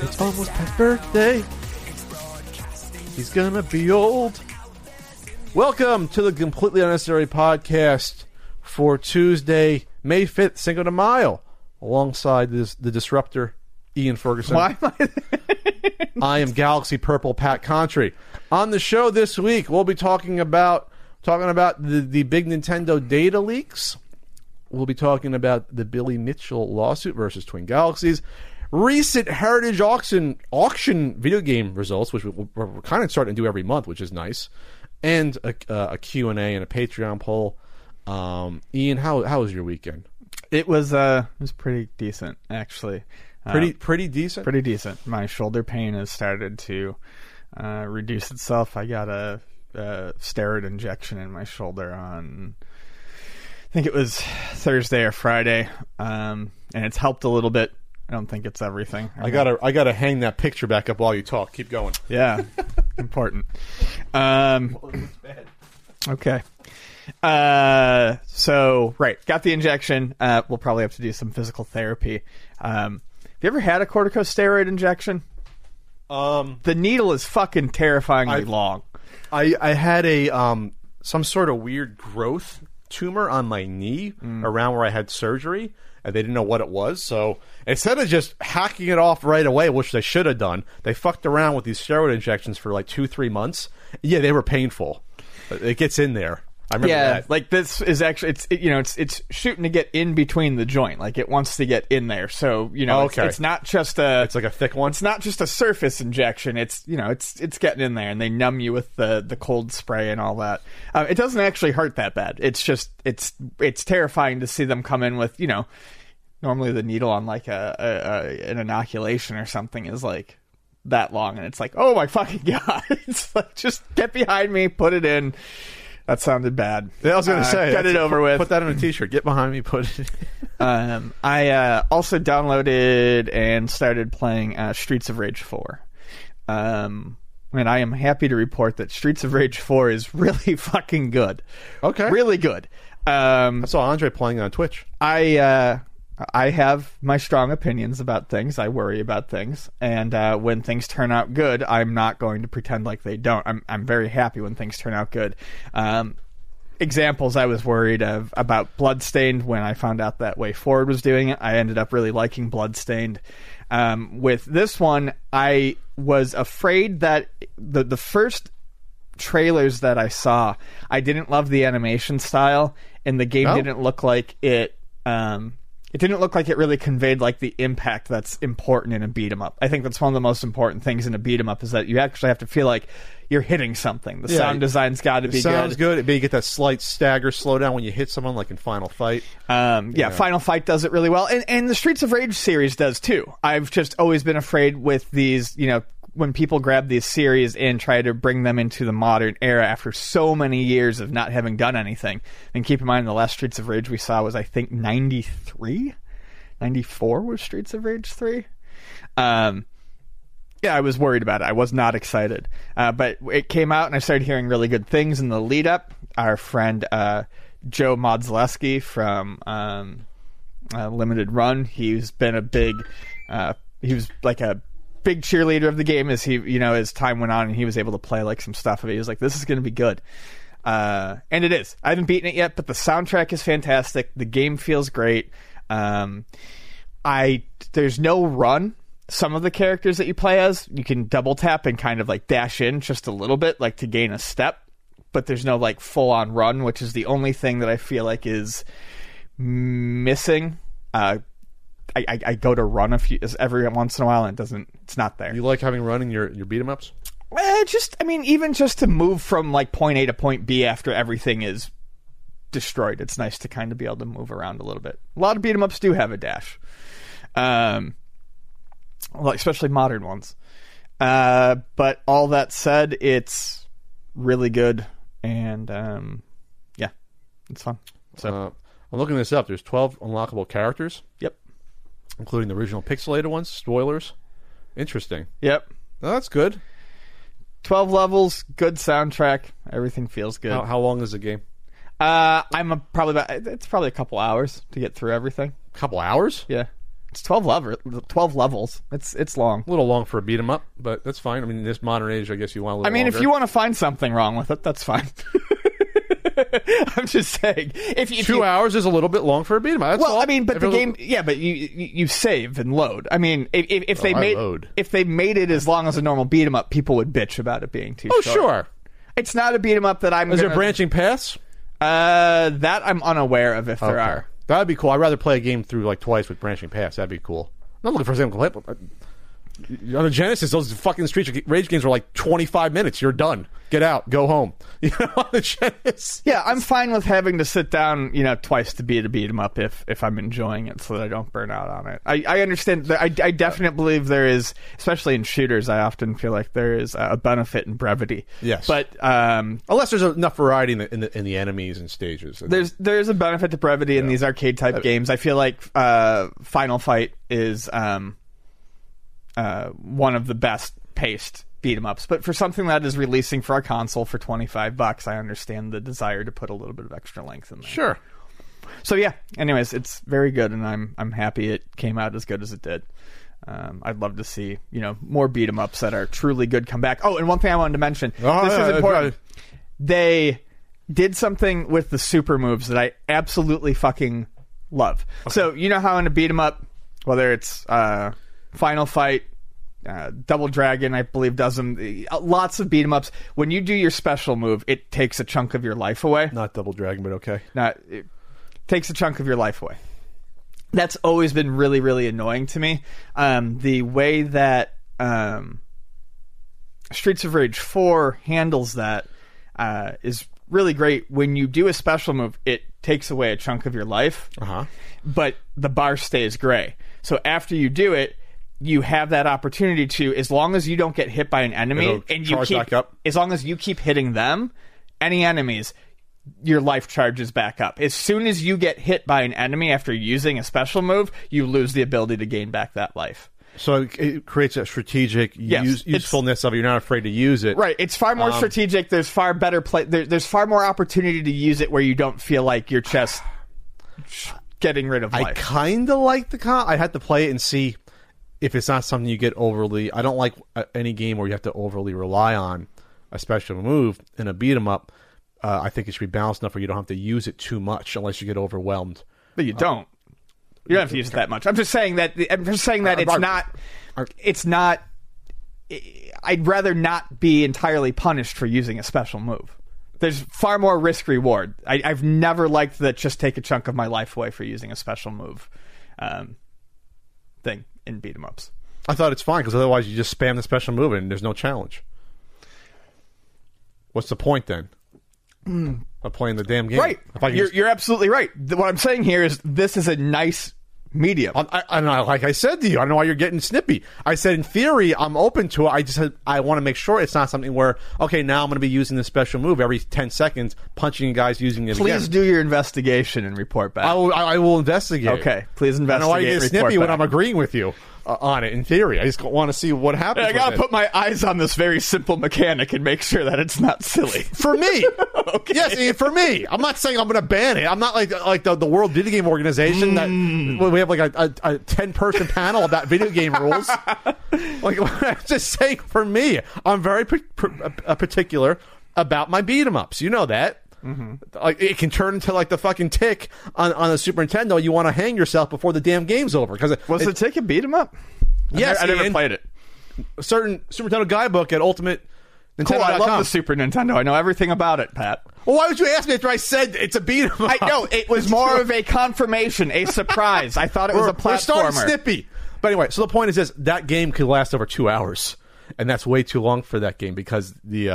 It's almost my birthday. He's gonna be old. Welcome to the Completely Unnecessary Podcast for Tuesday, May 5th, Cinco de Mayo. Alongside the disruptor, Ian Ferguson. Why am I there? I am Galaxy Purple Pat Contri. On the show this week, we'll be talking about the big Nintendo data leaks. We'll be talking about the Billy Mitchell lawsuit versus Twin Galaxies. Recent Heritage auction video game results, which we're kind of starting to do every month, which is nice, and a Q&A and a Patreon poll. Ian, how was your weekend? It was pretty decent, actually. Pretty decent. My shoulder pain has started to reduce itself. I got a steroid injection in my shoulder on, I think it was Thursday or Friday, and it's helped a little bit. I don't think it's everything. I gotta hang that picture back up while you talk. Keep going. Yeah, important. Okay. So got the injection. We'll probably have to do some physical therapy. Have you ever had a corticosteroid injection? The needle is fucking terrifyingly long. I had a some sort of weird growth tumor on my knee around where I had surgery. And they didn't know what it was, so instead of just hacking it off right away, which they should have done, they fucked around with these steroid injections for like 2-3 months. Yeah, they were painful. It gets in there. I remember that. Yeah, like this is actually, it's shooting to get in between the joint. Like it wants to get in there. So okay. It's not just a. It's like a thick one. It's not just a surface injection. It's it's getting in there, and they numb you with the cold spray and all that. It doesn't actually hurt that bad. It's just it's terrifying to see them come in with normally the needle on like an inoculation or something is like that long, and it's like, oh my fucking god! It's like, just get behind me, put it in. That sounded bad. I was going to say. Get it over with. Put that on a t-shirt. Get behind me. Put it in. I also downloaded and started playing Streets of Rage 4. And I am happy to report that Streets of Rage 4 is really fucking good. Okay. Really good. I saw Andre playing on Twitch. I have my strong opinions about things. I worry about things. And when things turn out good, I'm not going to pretend like they don't. I'm very happy when things turn out good. Examples I was worried about Bloodstained when I found out that Way Forward was doing it. I ended up really liking Bloodstained. With this one, I was afraid that the first trailers that I saw, I didn't love the animation style, and the game didn't look like it... It didn't look like it really conveyed like the impact that's important in a beat-em-up. I think that's one of the most important things in a beat-em-up is that you actually have to feel like you're hitting something. The sound design's got to be good. Sounds good. But you get that slight stagger slowdown when you hit someone, like in Final Fight. Final Fight does it really well. And the Streets of Rage series does too. I've just always been afraid with these, when people grab these series and try to bring them into the modern era after so many years of not having done anything. And keep in mind, the last Streets of Rage we saw was, I think, 93? 94 was Streets of Rage 3? I was worried about it. I was not excited. But it came out, and I started hearing really good things in the lead-up. Our friend Joe Modzleski from Limited Run, he's been a big... he was like a big cheerleader of the game as he as time went on, and he was able to play like some stuff of it. He was like, this is going to be good, and it is. I haven't beaten it yet, but the soundtrack is fantastic. The game feels great. There's no run some of the characters that you play as, you can double tap and kind of like dash in just a little bit, like to gain a step, but there's no like full on run, which is the only thing that I feel like is missing. I go to run every once in a while, and it's not there. You like having run in your beat 'em ups? Even just to move from like point A to point B after everything is destroyed, it's nice to kind of be able to move around a little bit. A lot of beat 'em ups do have a dash, especially modern ones. But all that said, it's really good, and it's fun. So I'm looking this up. There's 12 unlockable characters. Yep, including the original pixelated ones. Spoilers. Interesting. Yep. Oh, that's good. 12 levels, good soundtrack. Everything feels good. How long is the game? It's probably a couple hours to get through everything. Couple hours? Yeah. It's 12 levels. It's long. A little long for a beat 'em up, but that's fine. I mean, in this modern age, I guess you want a little longer. If you want to find something wrong with it, that's fine. I'm just saying. If 2 hours is a little bit long for a beat 'em up. That's all. But you save and load. I mean, if they made it as long as a normal beat 'em up, people would bitch about it being too short. Oh, sure. It's not a beat 'em up that I'm. Is there branching paths? That I'm unaware of. If there are. That'd be cool. I'd rather play a game through like twice with branching paths. That'd be cool. I'm not looking for a single clip. On the Genesis, those fucking Streets of Rage games were like 25 minutes. You're done. Get out. Go home. You know, on the Genesis. Yeah, I'm fine with having to sit down, twice to beat 'em up if I'm enjoying it so that I don't burn out on it. I understand. I definitely believe there is, especially in shooters, I often feel like there is a benefit in brevity. Yes. But unless there's enough variety in the enemies and stages. There's a benefit to brevity in these arcade-type games. I feel like Final Fight is... one of the best paced beat 'em ups, but for something that is releasing for our console for $25, I understand the desire to put a little bit of extra length in there. Sure. So yeah. Anyways, it's very good, and I'm happy it came out as good as it did. I'd love to see more beat 'em ups that are truly good come back. Oh, and one thing I wanted to mention. This is important. They did something with the super moves that I absolutely fucking love. Okay. So you know how in a beat 'em up, whether it's Final Fight, Double Dragon, I believe, does them. Lots of beat 'em ups. When you do your special move, it takes a chunk of your life away. Not Double Dragon, but okay. It takes a chunk of your life away. That's always been really, really annoying to me. The way that Streets of Rage 4 handles that is really great. When you do a special move, it takes away a chunk of your life, but the bar stays gray. So after you do it, you have that opportunity to, as long as you don't get hit by an enemy, and you keep, as long as you keep hitting them, any enemies, your life charges back up. As soon as you get hit by an enemy after using a special move, you lose the ability to gain back that life. So it creates that strategic usefulness of it. You're not afraid to use it. Right. It's far more strategic. There's far better play. There's far more opportunity to use it where you don't feel like you're just getting rid of life. I kind of like the con. I had to play it and see. If it's not something you get overly... I don't like any game where you have to overly rely on a special move in a beat-em-up. I think it should be balanced enough where you don't have to use it too much unless you get overwhelmed. But you don't. You don't have to use it that much. I'm just saying that it's not... I'd rather not be entirely punished for using a special move. There's far more risk-reward. I've never liked the just take a chunk of my life away for using a special move thing. In beat 'em ups, I thought it's fine because otherwise you just spam the special move and there's no challenge. What's the point then of playing the damn game? Right, you're absolutely right. What I'm saying here is this is a nice medium. Like I said to you, I don't know why you're getting snippy. I said in theory I'm open to it. I want to make sure it's not something where now I'm going to be using this special move every 10 seconds, punching guys using it. Please do your investigation and report back. I will investigate. Okay, please investigate. I don't know why you get snippy when I'm agreeing with you on it. In theory, I just want to see what happens. I gotta put my eyes on this very simple mechanic and make sure that it's not silly for me. Okay. Yes, for me. I'm not saying I'm gonna ban it. I'm not like the World Video Game Organization that we have like a 10-person panel about video game rules. Like, I'm just saying, for me, I'm very particular about my beat 'em ups. You know that. Mm-hmm. Like, it can turn into like the fucking Tick on the Super Nintendo. You want to hang yourself before the damn game's over. Was the Tick a beat 'em up? Yes, I never played it. A certain Super Nintendo guidebook at Ultimate Nintendo. Cool, I love the Super Nintendo. I know everything about it, Pat. Well, why would you ask me after I said it's a beat 'em up? I know. It was more of a confirmation, a surprise. I thought it was a platformer. We're starting snippy. But anyway, so the point is this. That game could last over 2 hours, and that's way too long for that game because the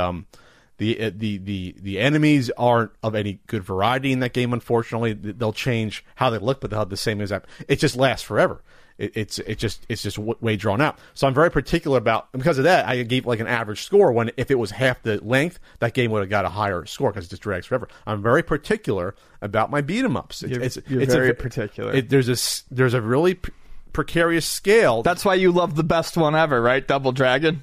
enemies aren't of any good variety in that game, unfortunately. They'll change how they look, but they'll have the same exact... It just lasts forever. It's just way drawn out. So I'm very particular about... Because of that, I gave like an average score when if it was half the length, that game would have got a higher score because it just drags forever. I'm very particular about my beat-em-ups. You're very particular. There's a really precarious scale. That's why you love the best one ever, right? Double Dragon?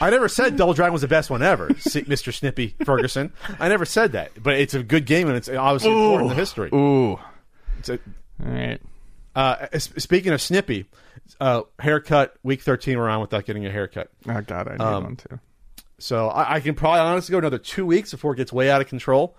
I never said Double Dragon was the best one ever, Mr. Snippy Ferguson. I never said that, but it's a good game and it's obviously important in the history. Ooh, all right. Speaking of Snippy, haircut week 13. We're on without getting a haircut. Oh God, I need one too. So I can probably honestly go another 2 weeks before it gets way out of control.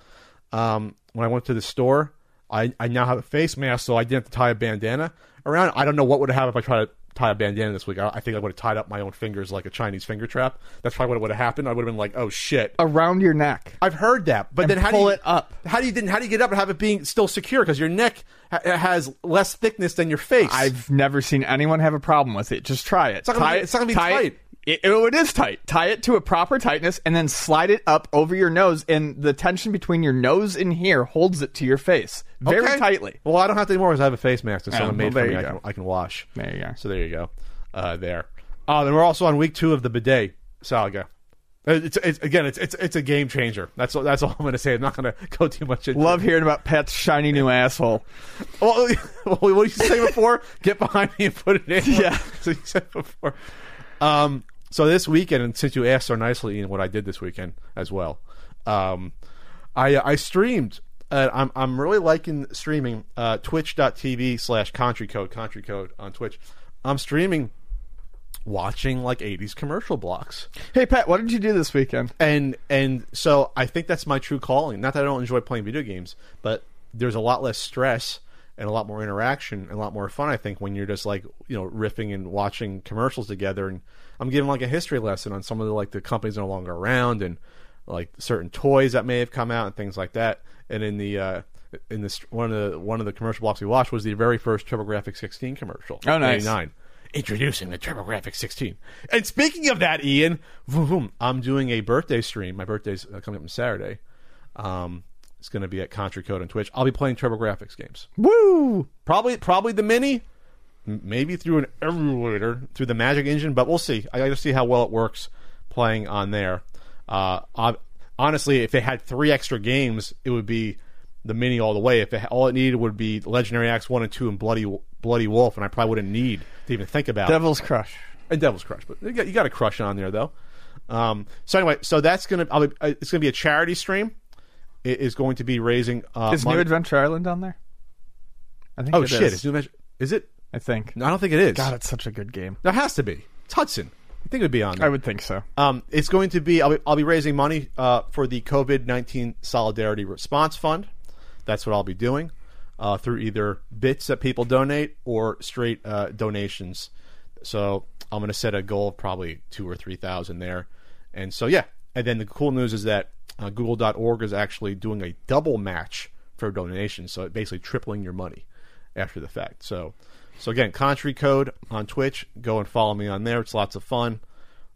When I went to the store, I now have a face mask, so I didn't have to tie a bandana around. I don't know what would have happened if I tried to tie a bandana this week. I think I would have tied up my own fingers like a Chinese finger trap. That's probably what would have happened. I would have been like, "Oh shit!" Around your neck. I've heard that, but then how do you pull it up? How do you get up and have it being still secure? Because your neck has less thickness than your face. I've never seen anyone have a problem with it. Just try it. It's not gonna be tight. It is tight. Tie it to a proper tightness and then slide it up over your nose, and the tension between your nose and here holds it to your face very tightly. Well, I don't have to anymore because I have a face mask that someone made for me. I can wash. There you go. So there you go. Then we're also on week 2 of the bidet saga. It's a game changer. That's all I'm going to say. I'm not going to go too much into. Love hearing about Pat's shiny new asshole. What did you say before? Get behind me and put it in. Yeah, that's what you said before. So this weekend, and since you asked so nicely, Ian, what I did this weekend as well, I streamed. I'm really liking streaming. Twitch.tv/countrycode on Twitch. I'm streaming, watching like 80s commercial blocks. Hey Pat, what did you do this weekend? And so I think that's my true calling. Not that I don't enjoy playing video games, but there's a lot less stress and a lot more interaction and a lot more fun, I think, when you're just like, you know, riffing and watching commercials together. And I'm giving like a history lesson on some of the like the companies no longer around and like certain toys that may have come out and things like that. And in the one of the commercial blocks we watched was the very first TurboGrafx-16 commercial. Oh, nice. Introducing the TurboGrafx-16. And speaking of that, Ian, I'm doing a birthday stream. My birthday's coming up on Saturday. It's going to be at Contra Code on Twitch. I'll be playing TurboGrafx games. Woo! Probably the Mini. Maybe through an emulator, through the Magic Engine, but we'll see. I got to see how well it works playing on there. Honestly, if it had 3 extra games, it would be the Mini all the way. If all it needed would be Legendary Acts 1 and 2 and Bloody Wolf, and I probably wouldn't need to even think about Devil's Crush. And Devil's Crush. But you got a crush on there, though. So that's going to... It's going to be a charity stream. It is going to be raising is money. New Adventure Island on there? I think it is. It's New Adventure... Is it? I think. No, I don't think it is. God, it's such a good game. There has to be. It's Hudson. I think it would be on there. I would think so. It's going to be... I'll be raising money for the COVID-19 Solidarity Response Fund. That's what I'll be doing through either bits that people donate or straight donations. So I'm going to set a goal of probably 2,000 or 3,000 there. And so, yeah. And then the cool news is that Google.org is actually doing a double match for donations, so basically tripling your money after the fact. So again, Country Code on Twitch. Go and follow me on there. It's lots of fun.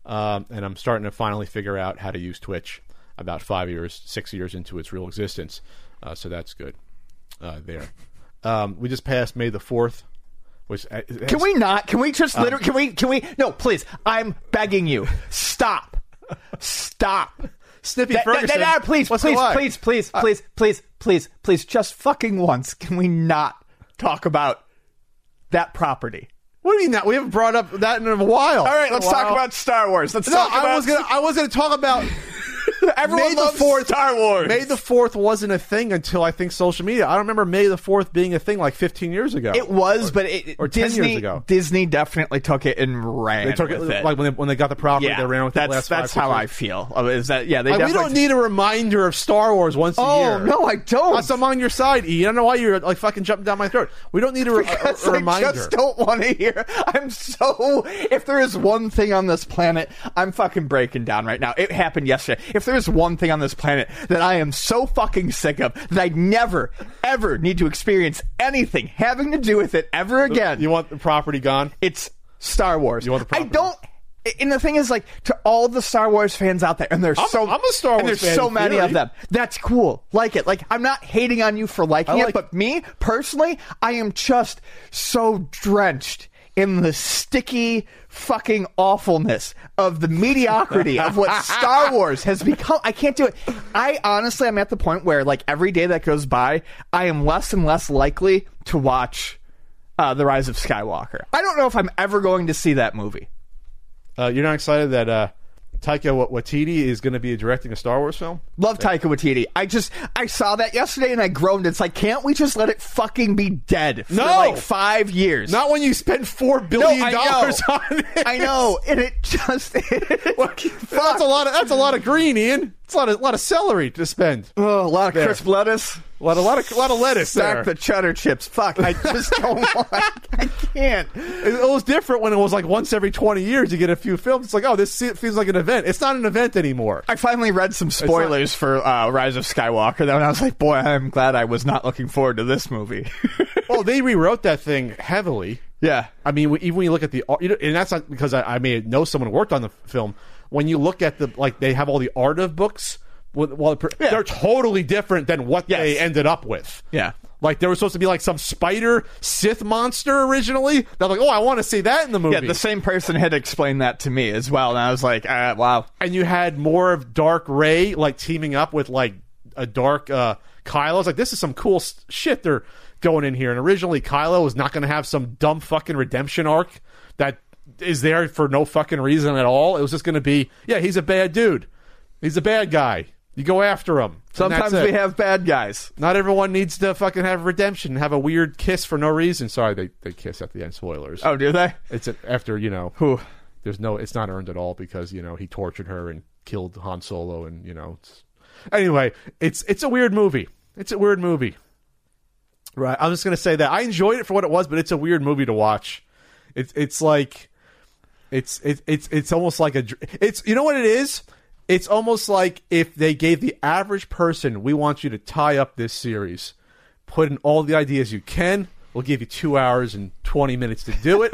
And I'm starting to finally figure out how to use Twitch about 6 years into its real existence. So that's good there. We just passed May the 4th. Can we not? Can we just literally... Can we? No, please. I'm begging you. Stop. Stop. Snippy Ferguson. Please, just fucking once, can we not talk about that property? What do you mean that? We haven't brought up that in a while. All right, let's talk about Star Wars. Let's talk about... I was going to talk about Everyone loves Star Wars. May the 4th wasn't a thing until I think social media. I don't remember May the 4th being a thing like 15 years ago. It was, but it or 10 Disney, years ago. Disney definitely took it and ran. They took with it like when they got the property. Yeah, they ran with it. That's how I feel. Is that yeah? They like, we don't need a reminder of Star Wars once a year. Oh no, I don't. Plus, I'm on your side, Ian. I don't know why you're like fucking jumping down my throat. We don't need a reminder. I just don't want to hear. I'm so. If there is one thing on this planet, I'm fucking breaking down right now. It happened yesterday. If there is one thing on this planet that I am so fucking sick of that I never, ever need to experience anything having to do with it ever again. You want the property gone? It's Star Wars. You want the property? I don't. And the thing is, like, to all the Star Wars fans out there, and there's I'm a Star Wars and there's fan so many theory. Of them. That's cool. Like it. Like, I'm not hating on you for liking it, but me personally, I am just so drenched in the sticky fucking awfulness of the mediocrity of what Star Wars has become. I can't do it. I honestly, I'm at the point where, like, every day that goes by, I am less and less likely to watch The Rise of Skywalker. I don't know if I'm ever going to see that movie. You're not excited that Taika Waititi is going to be directing a Star Wars film? Love Taika Waititi. I saw that yesterday and I groaned. It's like, can't we just let it fucking be dead for like 5 years? Not when you spend $4 billion on it. I know, and it just that's a lot of green, Ian. It's a lot of celery to spend. Oh, a lot of crisp lettuce. A lot of lettuce. Stack the cheddar chips. Fuck, I just don't want. I can't. It was different when it was like once every 20 years you get a few films. It's like, oh, this feels like an event. It's not an event anymore. I finally read some spoilers for Rise of Skywalker, though, and I was like, boy, I'm glad I was not looking forward to this movie. Well, they rewrote that thing heavily. Yeah. I mean, even when you look at the... and that's not because I may know someone who worked on the film. When you look at the... Like, they have all the art of books... Well, they're totally different than what they ended up with. Yeah. Like, there was supposed to be, like, some spider Sith monster originally. They're like, oh, I want to see that in the movie. Yeah, the same person had explained that to me as well, and I was like, wow. And you had more of Dark Rey, like, teaming up with, like, a Dark Kylo. I was like, this is some cool shit they're going in here. And originally, Kylo was not going to have some dumb fucking redemption arc that is there for no fucking reason at all. It was just going to be, yeah, he's a bad dude. He's a bad guy. You go after them. Sometimes we have bad guys. Not everyone needs to fucking have redemption and have a weird kiss for no reason. Sorry, they kiss at the end. Spoilers. Oh, do they? It's after, you know, there's no, it's not earned at all because, you know, he tortured her and killed Han Solo and, you know. Anyway, it's a weird movie. It's a weird movie. Right. I'm just going to say that. I enjoyed it for what it was, but it's a weird movie to watch. It's like, it's almost like a, it's, you know what it is? It's almost like if they gave the average person, we want you to tie up this series, put in all the ideas you can. We'll give you 2 hours and 20 minutes to do it.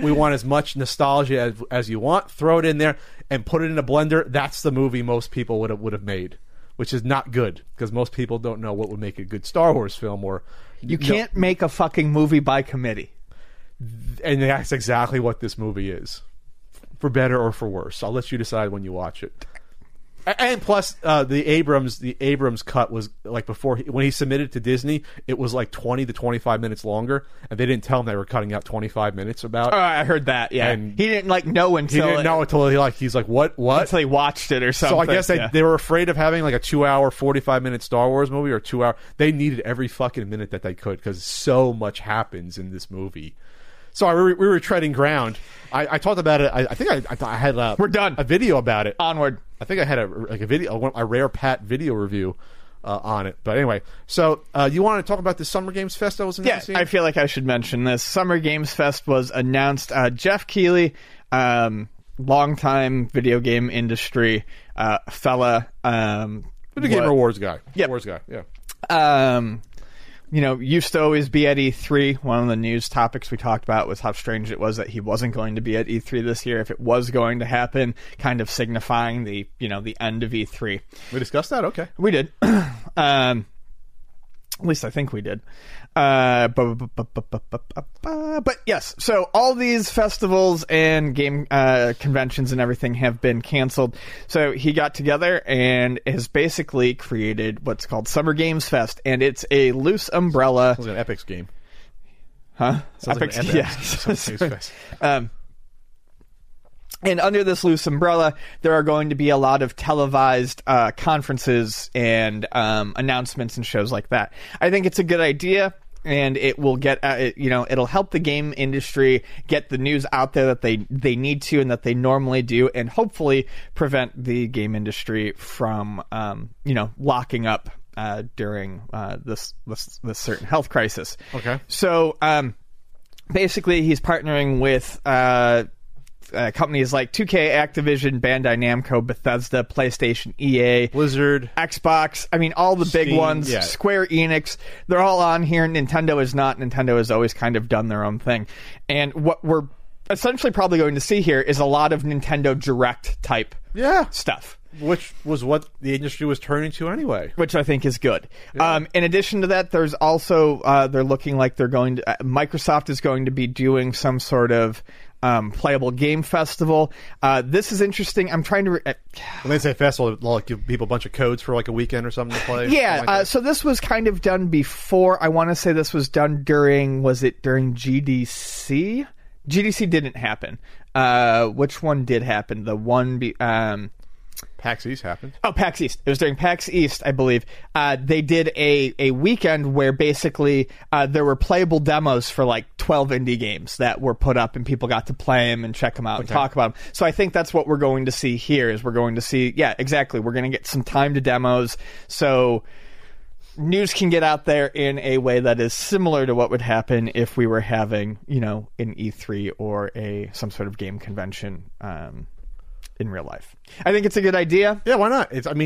We want as much nostalgia as you want. Throw it in there and put it in a blender. That's the movie most people would have made, which is not good because most people don't know what would make a good Star Wars film. Or you can't make a fucking movie by committee. And that's exactly what this movie is. For better or for worse, I'll let you decide when you watch it. And plus, the Abrams cut was like before when he submitted to Disney, it was like 20 to 25 minutes longer, and they didn't tell him they were cutting out 25 minutes about. Oh, I heard that. Yeah, and he didn't like know until he's like what until he watched it or something. So I guess they were afraid of having like a 2-hour, 45-minute Star Wars movie or 2 hour. They needed every fucking minute that they could because so much happens in this movie. Sorry, we were treading ground. I talked about it. I think I had a video about it. Onward. I think I had a video, a Rare Pat video review on it. But anyway, so you want to talk about the Summer Games Fest that was announced? Yeah, I feel like I should mention this. Summer Games Fest was announced. Jeff Keighley, longtime video game industry fella. Video game awards guy. Yeah. Awards guy, yeah. You know, used to always be at E3. One of the news topics we talked about was how strange it was that he wasn't going to be at E3 this year if it was going to happen, kind of signifying the, you know, the end of E3. We discussed that? Okay. We did. At least I think we did. But yes, so all these festivals and game conventions and everything have been canceled. So he got together and has basically created what's called Summer Games Fest, and it's a loose umbrella. Sounds like an Epic's game. Huh? Sounds Epic's, like an Epic's game. Yeah. Games Fest. And under this loose umbrella, there are going to be a lot of televised conferences and announcements and shows like that. I think it's a good idea, and it will get, it'll help the game industry get the news out there that they need to and that they normally do, and hopefully prevent the game industry from, locking up during this certain health crisis. Okay. So basically, he's partnering with companies like 2K, Activision, Bandai Namco, Bethesda, PlayStation, EA, Blizzard, Xbox, all the big ones, yeah. Square Enix, they're all on here. Nintendo is not. Nintendo has always kind of done their own thing. And what we're essentially probably going to see here is a lot of Nintendo Direct type stuff. Which was what the industry was turning to anyway. Which I think is good. Yeah. In addition to that, there's also, they're looking like they're going to, Microsoft is going to be doing some sort of playable game festival. This is interesting. I'm trying to... when they say festival, they'll give people a bunch of codes for like a weekend or something to play. Yeah, like so this was kind of done before. I want to say this was done during... Was it during GDC? GDC didn't happen. Which one did happen? The one... PAX East happened. Oh, PAX East. It was during PAX East, I believe. They did a weekend where basically there were playable demos for like 12 indie games that were put up, and people got to play them and check them out and talk about them. So I think that's what we're going to see here is we're going to see... Yeah, exactly. We're going to get some time to demos so news can get out there in a way that is similar to what would happen if we were having, an E3 or some sort of game convention in real life. I think it's a good idea. Yeah, why not? It'll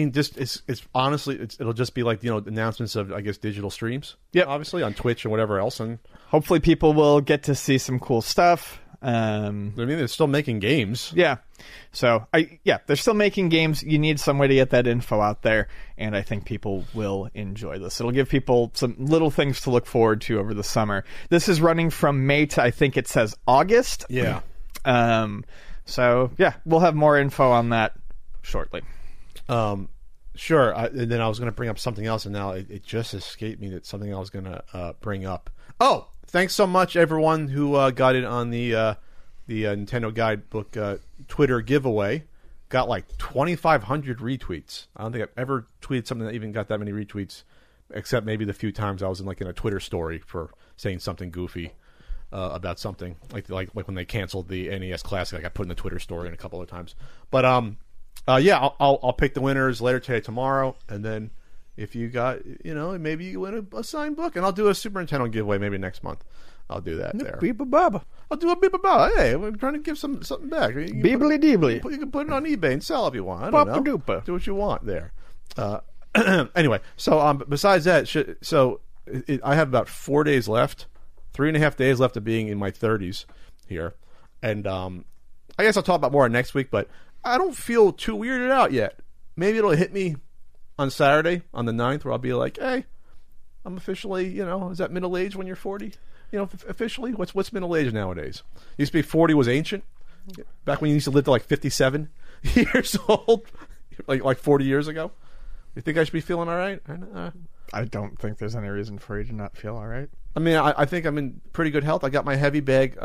just be like, announcements of, I guess, digital streams. Yeah, obviously on Twitch and whatever else, and hopefully people will get to see some cool stuff. They're still making games. Yeah. So they're still making games. You need some way to get that info out there, and I think people will enjoy this. It'll give people some little things to look forward to over the summer. This is running from May to, I think it says, August. Yeah. So, yeah, we'll have more info on that shortly. Sure. And then I was going to bring up something else, and now it just escaped me that something I was going to bring up. Oh, thanks so much, everyone who got in on the Nintendo Guidebook Twitter giveaway. Got like 2,500 retweets. I don't think I've ever tweeted something that even got that many retweets, except maybe the few times I was in a Twitter story for saying something goofy. About something like when they canceled the NES Classic, I got put in the Twitter story in a couple of times. But I'll pick the winners later today, tomorrow, and then if you got maybe you win a signed book, and I'll do a Super Nintendo giveaway maybe next month. I'll do that there. Beep-a-baba. I'll do a beep-a-baba. Hey, we're trying to give something back. Beebly-deebly. You can put it on eBay and sell if you want. I don't know. Papa-dupa. Do what you want there. Anyway, so besides that, I have about 4 days left. 3.5 days left of being in my 30s here. And I guess I'll talk about more next week, but I don't feel too weirded out yet. Maybe it'll hit me on Saturday, on the 9th, where I'll be like, hey, I'm officially, is that middle age when you're 40? Officially, what's middle age nowadays? It used to be 40 was ancient. Back when you used to live to 57 years old, like 40 years ago. You think I should be feeling all right? I don't think there's any reason for you to not feel all right. I think I'm in pretty good health. I got my heavy bag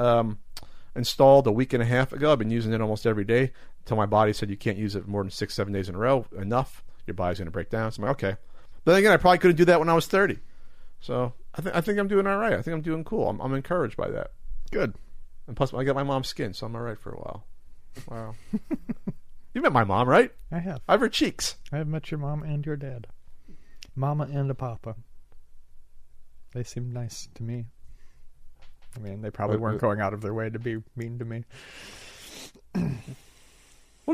installed a week and a half ago. I've been using it almost every day until my body said you can't use it more than 6-7 days in a row. Enough. Your body's going to break down. So I'm like, okay. But then again, I probably couldn't do that when I was 30. So I think I'm doing all right. I think I'm doing cool. I'm encouraged by that. Good. And plus, I got my mom's skin, so I'm all right for a while. Wow. You met my mom, right? I have. I have her cheeks. I have met your mom and your dad. Mama and a papa. They seemed nice to me. They probably weren't going out of their way to be mean to me. What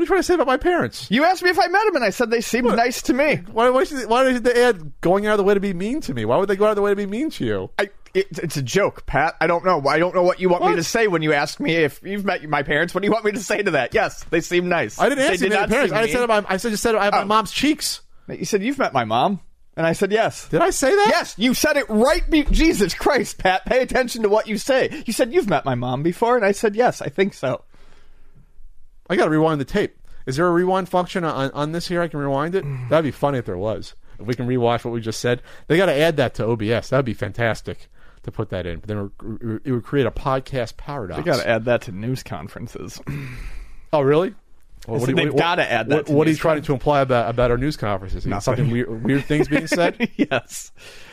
are you trying to say about my parents? You asked me if I met them, and I said they seemed nice to me. Why did they add going out of the way to be mean to me? Why would they go out of the way to be mean to you? It's a joke, Pat. I don't know. I don't know what you want me to say when you ask me if you've met my parents. What do you want me to say to that? Yes, they seem nice. I didn't ask you about parents. I just said I have my mom's cheeks. You said you've met my mom. And I said yes. Did I say that? Yes, you said it right. Jesus Christ, Pat, pay attention to what you say. You said you've met my mom before, and I said yes, I think so. I gotta rewind the tape. Is there a rewind function on this here? I can rewind it? That'd be funny if there was. If we can rewatch what we just said. They gotta add that to OBS. That'd be fantastic to put that in. But then it would create a podcast paradox. They gotta add that to news conferences. Oh, really? Well, what so they've got to add that. What are you trying to imply about our news conferences? Nothing. Something weird things being said. Yes.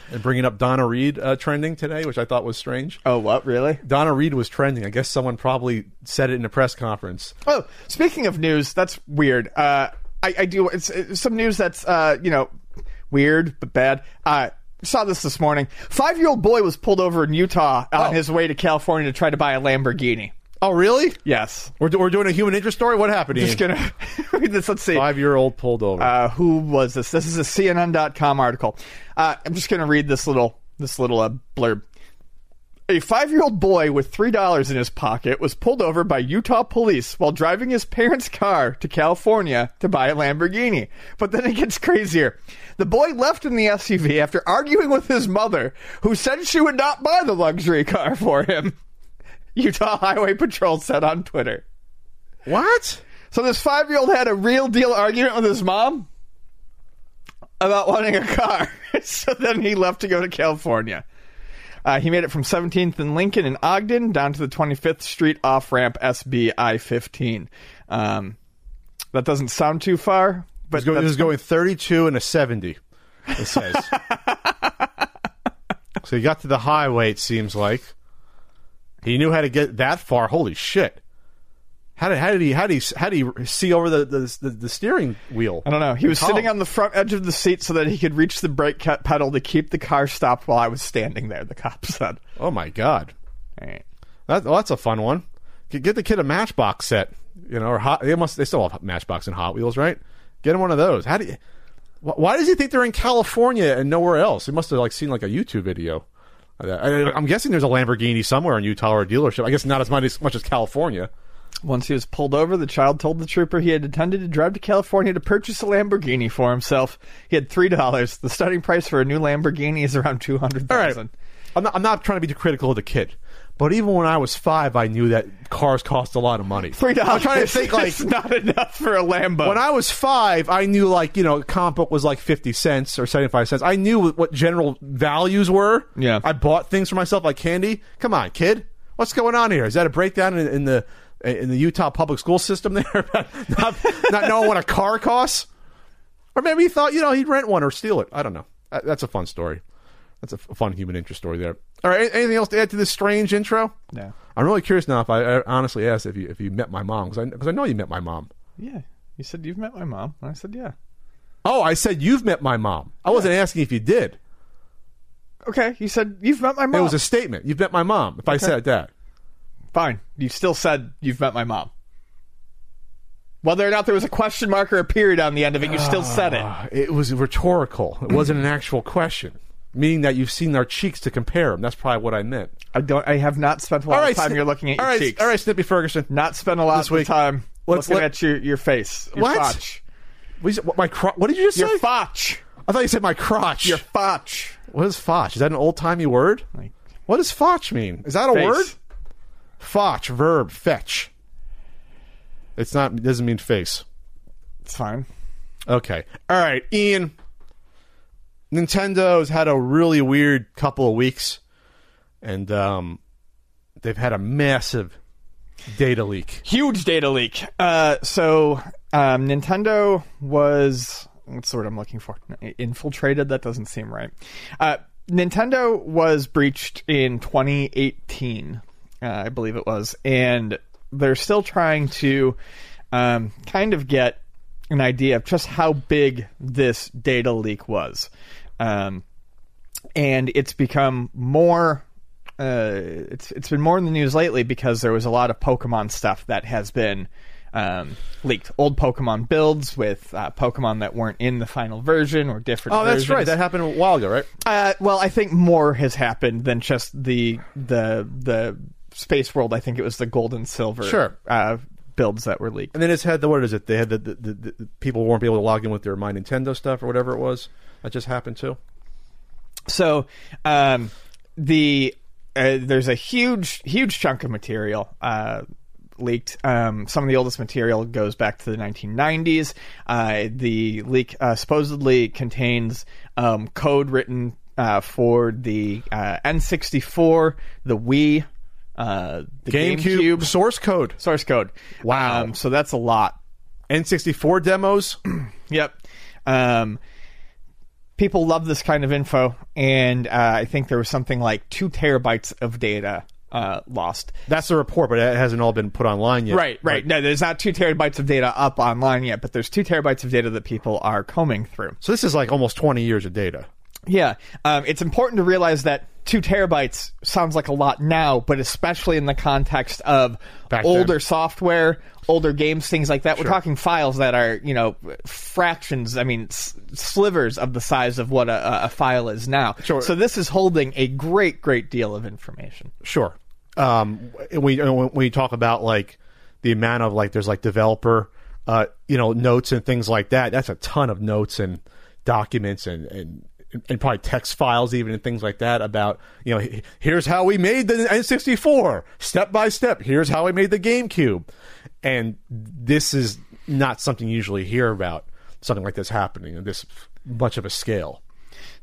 And bringing up Donna Reed trending today, which I thought was strange. Oh, what? Really? Donna Reed was trending. I guess someone probably said it in a press conference. Oh, speaking of news, that's weird. I do it's some news that's weird but bad. Saw this morning. 5-year-old boy was pulled over in Utah on his way to California to try to buy a Lamborghini. Oh, really? Yes. We're doing a human interest story? What happened, Ian? Just gonna read this. Let's see. 5-year-old pulled over. Who was this? This is a CNN.com article. I'm just going to read this little blurb. A 5-year-old boy with $3 in his pocket was pulled over by Utah police while driving his parents' car to California to buy a Lamborghini. But then it gets crazier. The boy left in the SUV after arguing with his mother, who said she would not buy the luxury car for him, Utah Highway Patrol said on Twitter. What? So this 5-year-old had a real deal argument with his mom about wanting a car. So then he left to go to California. He made it from 17th and Lincoln in Ogden down to the 25th Street off-ramp SB I-15. That doesn't sound too far. But it was going 32 and a 70, it says. So he got to the highway, it seems like. He knew how to get that far. Holy shit! How did he see over the steering wheel? I don't know. He was sitting on the front edge of the seat so that he could reach the brake pedal to keep the car stopped while I was standing there, the cop said. Oh my god! All right. That's a fun one. Get the kid a Matchbox set, or they still have Matchbox and Hot Wheels, right? Get him one of those. Why does he think they're in California and nowhere else? He must have seen a YouTube video. I'm guessing there's a Lamborghini somewhere in Utah or a dealership. I guess not as much as California. Once he was pulled over, the child told the trooper he had intended to drive to California to purchase a Lamborghini for himself. He had $3. The starting price for a new Lamborghini is around $200,000. Right. I'm not trying to be too critical of the kid, but even when I was 5, I knew that cars cost a lot of money. $3. I'm trying to think it's not enough for a Lambo. When I was 5, I knew comp book was 50 cents or 75 cents. I knew what general values were. Yeah, I bought things for myself like candy. Come on, kid, what's going on here? Is that a breakdown in the Utah public school system there about not knowing what a car costs? Or maybe he thought he'd rent one or steal it. I don't know. That's a fun story. That's a fun human interest story there. All right, anything else to add to this strange intro? No. I'm really curious now if I honestly asked if you met my mom, because I know you met my mom. Yeah. You said you've met my mom, and I said yeah. Oh, I said you've met my mom. I wasn't asking if you did. Okay, you said you've met my mom. It was a statement. You've met my mom, if I said that. Fine. You still said you've met my mom. Whether or not there was a question mark or a period on the end of it, you still said it. It was rhetorical. It wasn't an actual question. Meaning that you've seen our cheeks to compare them. That's probably what I meant. I have not spent a lot of time here looking at your cheeks. All right, Snippy Ferguson. Not spent a lot of time looking at your face. Your crotch. What did you just say? Your fotch. I thought you said my crotch. Your fotch. What is fotch? Is that an old-timey word? What does fotch mean? Is that a word? Fotch, verb, fetch. It doesn't mean face. It's fine. Okay. All right, Ian. Nintendo's had a really weird couple of weeks, and they've had a massive data leak. Huge data leak. Nintendo was... What's the word I'm looking for? Infiltrated? That doesn't seem right. Nintendo was breached in 2018, I believe it was, and they're still trying to kind of get an idea of just how big this data leak was. And it's become more... it's been more in the news lately because there was a lot of Pokemon stuff that has been leaked. Old Pokemon builds with Pokemon that weren't in the final version or different versions. Oh, that's right. That happened a while ago, right? Well, I think more has happened than just the Space World. I think it was the Gold and Silver. Sure. Builds that were leaked, and then it's had the They had the people weren't able to log in with their My Nintendo stuff or whatever it was. That just happened too. So, there's a huge chunk of material leaked. Some of the oldest material goes back to the 1990s. The leak supposedly contains code written for the N64, the Wii. the GameCube source code. Source code. Wow. So that's a lot. N64 demos. Yep. People love this kind of info, and I think there was something like 2 terabytes of data lost. That's the report, but it hasn't all been put online yet. Right. No, there's not 2 terabytes of data up online yet, but there's 2 terabytes of data that people are combing through. So this is like almost 20 years of data. Yeah. It's important to realize that 2 terabytes sounds like a lot now, but especially in the context of older software, older games, things like that. Sure. We're talking files that are, you know, fractions, I mean, slivers of the size of what a file is now. Sure. So this is holding a great, great deal of information. Sure. We talk about, like, the amount of, like, there's, like, developer, you know, notes and things like that. That's a ton of notes and documents and probably text files even and things like that about, you know, here's how we made the N64, step by step. Here's how we made the GameCube. And this is not something you usually hear about, something like this happening on this much of a scale.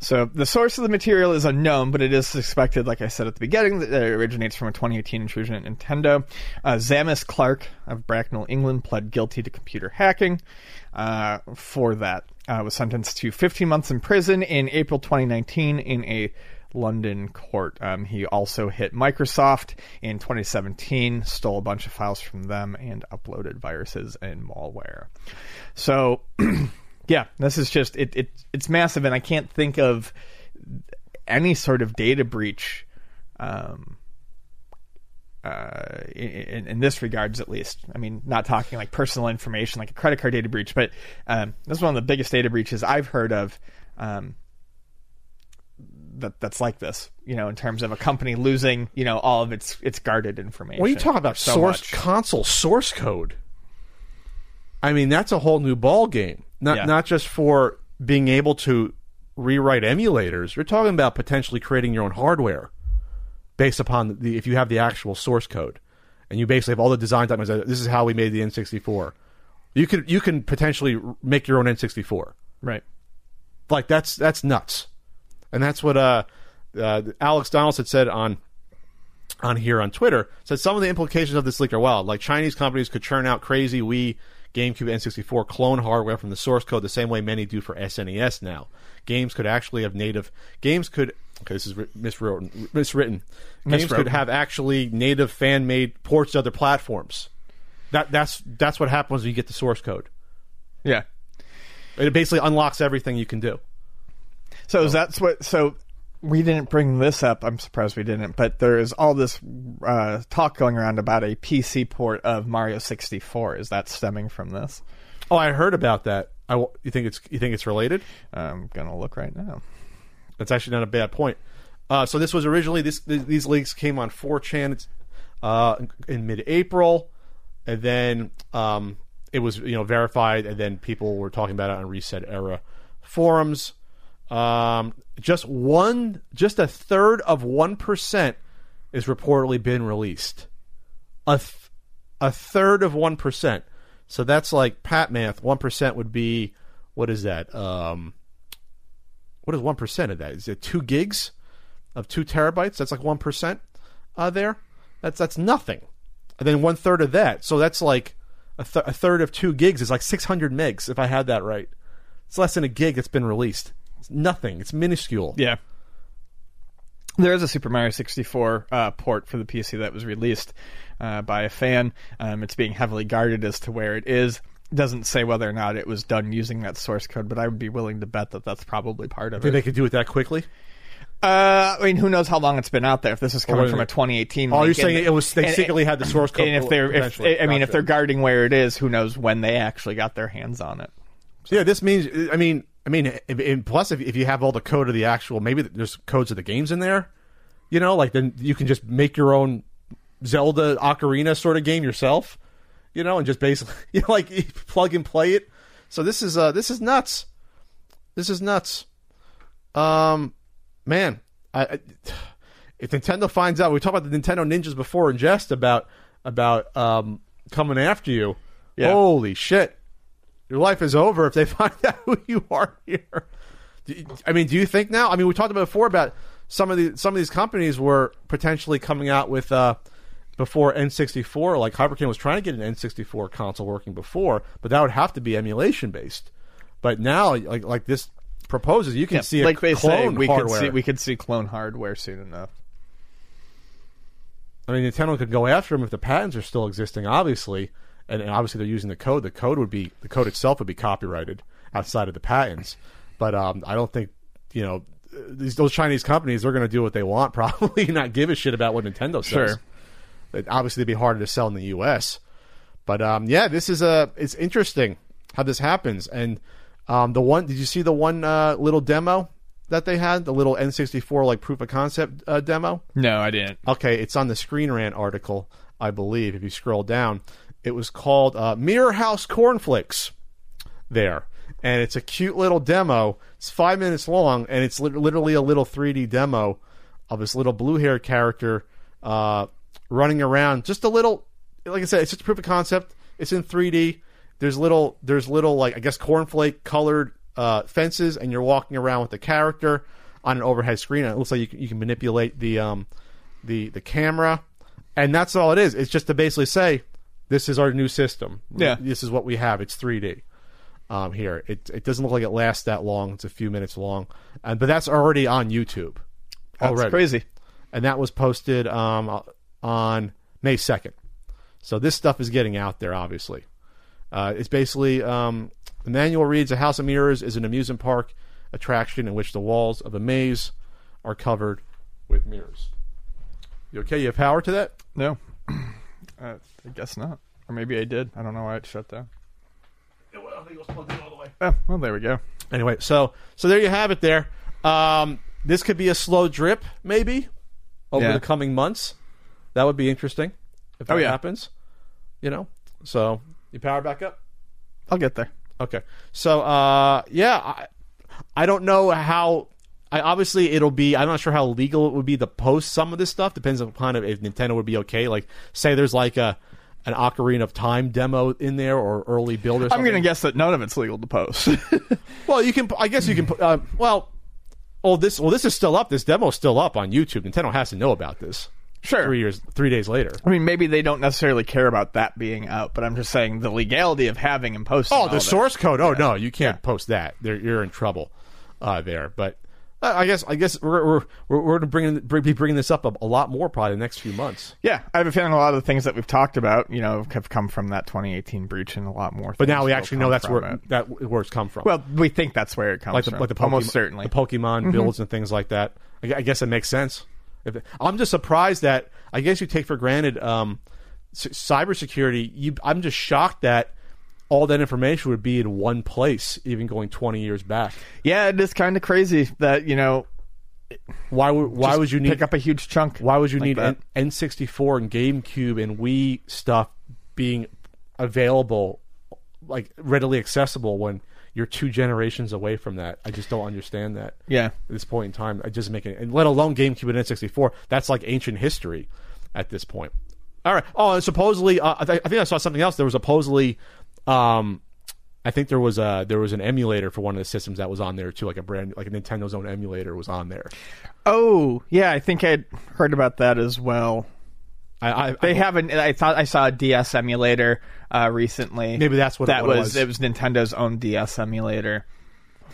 So the source of the material is unknown, but it is suspected, like I said at the beginning, that it originates from a 2018 intrusion at Nintendo. Zamis Clark of Bracknell, England, pled guilty to computer hacking for that. Was sentenced to 15 months in prison in April 2019 in a London court. He also hit Microsoft in 2017, stole a bunch of files from them, and uploaded viruses and malware. So, yeah, this is just, it's massive, and I can't think of any sort of data breach in this regards, at least. I mean, not talking like personal information, like a credit card data breach, but this is one of the biggest data breaches I've heard of that's like this, you know, in terms of a company losing, you know, all of its guarded information. When you talk about console source code, I mean, that's a whole new ball game. Not just for being able to rewrite emulators. You're talking about potentially creating your own hardware based upon if you have the actual source code, and you basically have all the design documents. This is how we made the N64. You can potentially make your own N64, right? Like that's nuts, and that's what Alex Donalds had said on here on Twitter. Said some of the implications of this leak are wild. Like Chinese companies could churn out crazy Wii, GameCube, N64 clone hardware from the source code the same way many do for SNES now. Games could have actually native fan-made ports to other platforms. That's what happens when you get the source code. Yeah. It basically unlocks everything you can do. So we didn't bring this up. I'm surprised we didn't. But there is all this talk going around about a PC port of Mario 64. Is that stemming from this? Oh, I heard about that. You think it's related? I'm gonna look right now. That's actually not a bad point. So this was originally these leaks came on 4chan in mid-April, and then it was verified, and then people were talking about it on Reset Era forums. Just a third of 1% is reportedly been released. A third of 1%. So that's like pat math. 1% would be, what is that? What is 1% of that? Is it 2 gigs of 2 terabytes? That's like 1% there. That's nothing. And then 1/3 of that. So that's like a third of 2 gigs is like 600 megs, if I had that right. It's less than a gig that's been released. It's nothing. It's minuscule. Yeah. There is a Super Mario 64 port for the PC that was released by a fan. It's being heavily guarded as to where it is. Doesn't say whether or not it was done using that source code, but I would be willing to bet that that's probably part of it. Do you think they could do it that quickly? I mean, who knows how long it's been out there? If this is coming from a 2018, you're saying it was they secretly had the source code. And if they're guarding where it is, who knows when they actually got their hands on it? So. Yeah, this means. I mean, and plus, if you have all the code of the actual, maybe there's codes of the games in there. You know, like then you can just make your own Zelda Ocarina sort of game yourself. You know, and just basically, you know, like plug and play it. So this is nuts. This is nuts. Man, if Nintendo finds out, we talked about the Nintendo Ninjas before in jest about coming after you. Yeah. Holy shit, your life is over if they find out who you are here. Do you think now? I mean, we talked about before about some of these companies were potentially coming out with before N64, like Hyperkin was trying to get an N64 console working before, but that would have to be emulation based. But now, like this proposes, you can see a clone hardware. We could see clone hardware soon enough. I mean, Nintendo could go after them if the patents are still existing, obviously, and obviously they're using the code. The code itself would be copyrighted outside of the patents. But I don't think, you know, those Chinese companies, they're going to do what they want, probably, not give a shit about what Nintendo says. Sure. Obviously, it'd be harder to sell in the U.S. But yeah, this is it's interesting how this happens. And did you see the one little demo that they had, the little N64 like proof of concept demo? No, I didn't. Okay, it's on the Screen Rant article, I believe. If you scroll down, it was called Mirror House Cornflakes. There, and it's a cute little demo. It's 5 minutes long, and it's literally a little 3D demo of this little blue-haired character running around. Just a little, like I said, it's just a proof of concept. It's in 3D. There's little like, I guess, cornflake colored fences, and you're walking around with the character on an overhead screen. And it looks like you can manipulate the camera, and that's all it is. It's just to basically say, this is our new system. Yeah, this is what we have. It's 3D. Here, it doesn't look like it lasts that long. It's a few minutes long, but that's already on YouTube. That's crazy, and that was posted on May 2nd. So this stuff is getting out there. Obviously, it's basically Emmanuel reads A House of Mirrors is an amusement park attraction in which the walls of a maze are covered with mirrors. You okay? You have power to that? No, I guess not. Or maybe I did. I don't know why it shut down. Oh, well, there we go. Anyway, so there you have it there. This could be a slow drip, maybe, over the coming months. That would be interesting if that happens. You know? So, you power back up? I'll get there. Okay. So, I don't know how... Obviously, it'll be... I'm not sure how legal it would be to post some of this stuff. Depends upon if Nintendo would be okay. Like, say there's like a... an Ocarina of Time demo in there, or early build or something. I'm going to guess that none of it's legal to post. Well, you can. I guess you can. This is still up. This demo's still up on YouTube. Nintendo has to know about this. Sure. 3 days later. I mean, maybe they don't necessarily care about that being out, but I'm just saying the legality of having and posting. Oh, the source code. Oh no, you can't post that. You're in trouble there. But I guess we're going to be bringing this up a lot more probably the next few months. Yeah, I have a feeling a lot of the things that we've talked about, you know, have come from that 2018 breach and a lot more. But now we actually know that's where it's come from. Well, we think that's where it comes from. Like the Pokemon, almost certainly, the Pokemon builds and things like that. I guess it makes sense. I'm just surprised that I guess you take for granted cybersecurity. I'm just shocked that all that information would be in one place, even going 20 years back. Yeah, it is kind of crazy that, you know... Why would you need... Pick up a huge chunk. Why would you need N64 and GameCube and Wii stuff being available, like, readily accessible when you're 2 generations away from that? I just don't understand that. Yeah. At this point in time, I just make it... And let alone GameCube and N64, that's like ancient history at this point. All right. Oh, and supposedly... I think I saw something else. There was supposedly... I think there was an emulator for one of the systems that was on there too, like a Nintendo's own emulator was on there. Oh yeah, I think I'd heard about that as well. I thought I saw a DS emulator recently. Maybe that's what it was. It was Nintendo's own DS emulator.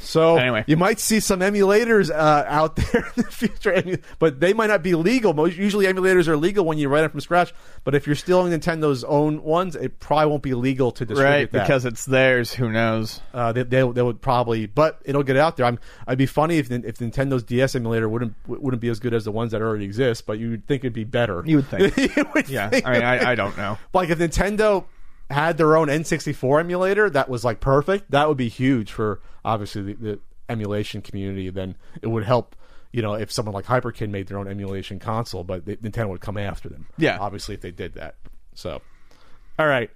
So anyway, you might see some emulators out there in the future, but they might not be legal. Most usually emulators are legal when you write it from scratch, but if you're stealing Nintendo's own ones, it probably won't be legal to distribute that. Because it's theirs, who knows? They would probably, but it'll get out there. I'd be funny if Nintendo's DS emulator wouldn't be as good as the ones that already exist, but you would think it'd be better. You would think. you would think. I mean, I don't know. But like if Nintendo had their own N64 emulator that was like perfect, that would be huge for obviously the emulation community. Then it would help, you know, if someone like Hyperkin made their own emulation console, but Nintendo would come after them. Yeah, obviously if they did that. So, all right,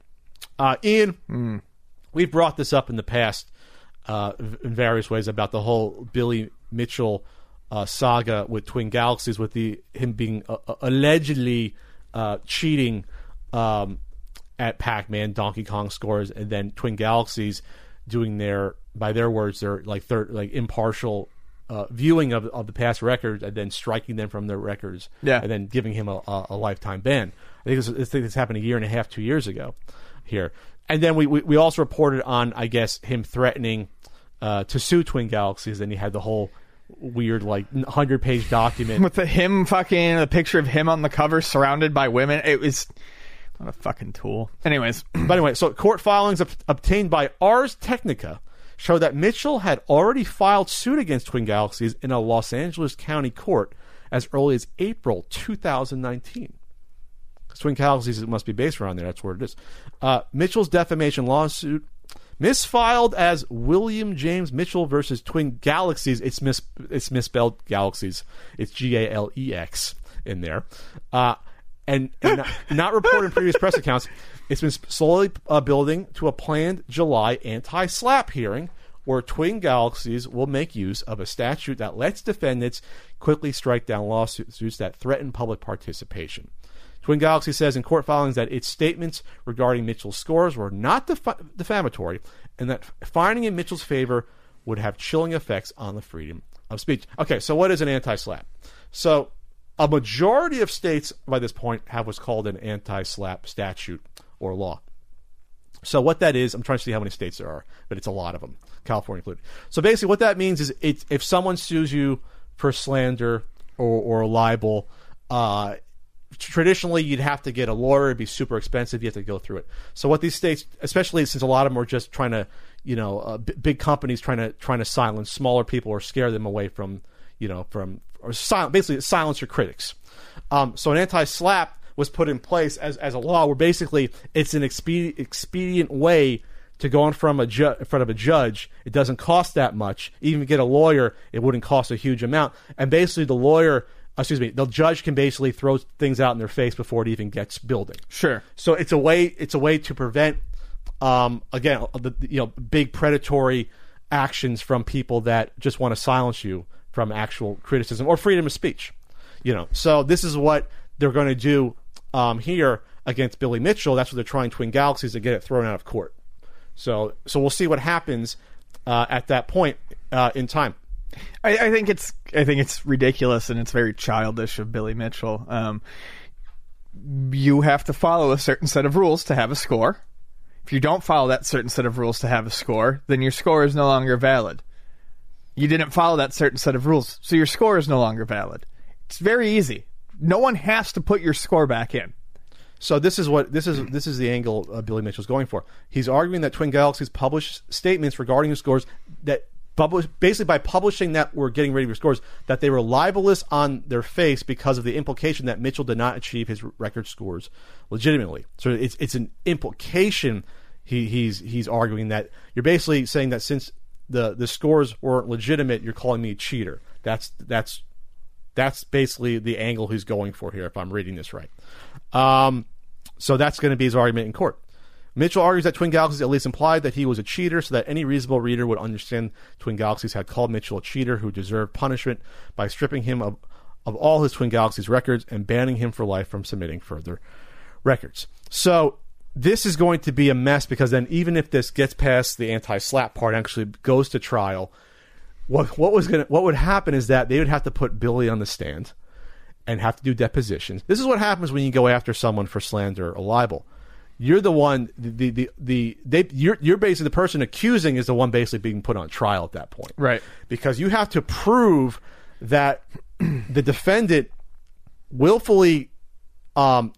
Ian, we've brought this up in the past in various ways about the whole Billy Mitchell saga with Twin Galaxies, with him being allegedly cheating. At Pac-Man, Donkey Kong scores, and then Twin Galaxies doing their, by their words, their like impartial viewing of the past records and then striking them from their records, and then giving him a lifetime ban. I think this happened a year and a half, 2 years ago here. And then we also reported on, I guess, him threatening to sue Twin Galaxies, and he had the whole weird, like, 100-page document. With the picture of him on the cover surrounded by women. It was... What a fucking tool. Anyways. But anyway, so court filings obtained by Ars Technica show that Mitchell had already filed suit against Twin Galaxies in a Los Angeles County court as early as April 2019. Because Twin Galaxies must be based around there. That's where it is. Mitchell's defamation lawsuit misfiled as William James Mitchell versus Twin Galaxies. It's misspelled Galaxies. It's G-A-L-E-X in there. And not reported in previous press accounts. It's been slowly building to a planned July anti-slap hearing where Twin Galaxies will make use of a statute that lets defendants quickly strike down lawsuits that threaten public participation. Twin Galaxies says in court filings that its statements regarding Mitchell's scores were not defamatory and that finding in Mitchell's favor would have chilling effects on the freedom of speech. Okay, so what is an anti-slap? So... a majority of states, by this point, have what's called an anti-SLAPP statute or law. So what that is, I'm trying to see how many states there are, but it's a lot of them, California included. So basically what that means is if someone sues you for slander or libel, traditionally you'd have to get a lawyer. It'd be super expensive. You have to go through it. So what these states, especially since a lot of them are just trying to, big companies trying to silence smaller people or scare them away from, basically silence your critics. So an anti-slap was put in place as a law where basically it's an expedient way to go in front of a judge. It doesn't cost that much. Even if you get a lawyer, it wouldn't cost a huge amount. And basically the judge can basically throw things out in their face before it even gets building. Sure. So it's a way to prevent, big predatory actions from people that just want to silence you from actual criticism or freedom of speech, So this is what they're going to do here against Billy Mitchell. That's what they're trying Twin Galaxies to get it thrown out of court. So we'll see what happens at that point in time. I think it's ridiculous and it's very childish of Billy Mitchell. You have to follow a certain set of rules to have a score. If you don't follow that certain set of rules to have a score, then your score is no longer valid. You didn't follow that certain set of rules, so your score is no longer valid. It's very easy. No one has to put your score back in. So this is the angle Billy Mitchell's going for. He's arguing that Twin Galaxies published statements regarding your scores that basically by publishing that we're getting rid of your scores, that they were libelous on their face because of the implication that Mitchell did not achieve his record scores legitimately. So it's an implication. He's arguing that you're basically saying that since the scores weren't legitimate, you're calling me a cheater. That's basically the angle he's going for here, if I'm reading this right. So that's going to be his argument in court. Mitchell argues that Twin Galaxies at least implied that he was a cheater so that any reasonable reader would understand Twin Galaxies had called Mitchell a cheater who deserved punishment by stripping him of all his Twin Galaxies records and banning him for life from submitting further records. So... this is going to be a mess because then even if this gets past the anti-slap part, actually goes to trial, what would happen is that they would have to put Billy on the stand and have to do depositions. This is what happens when you go after someone for slander or libel. You're the one you're basically the person accusing is the one basically being put on trial at that point. Right. Because you have to prove that the defendant willfully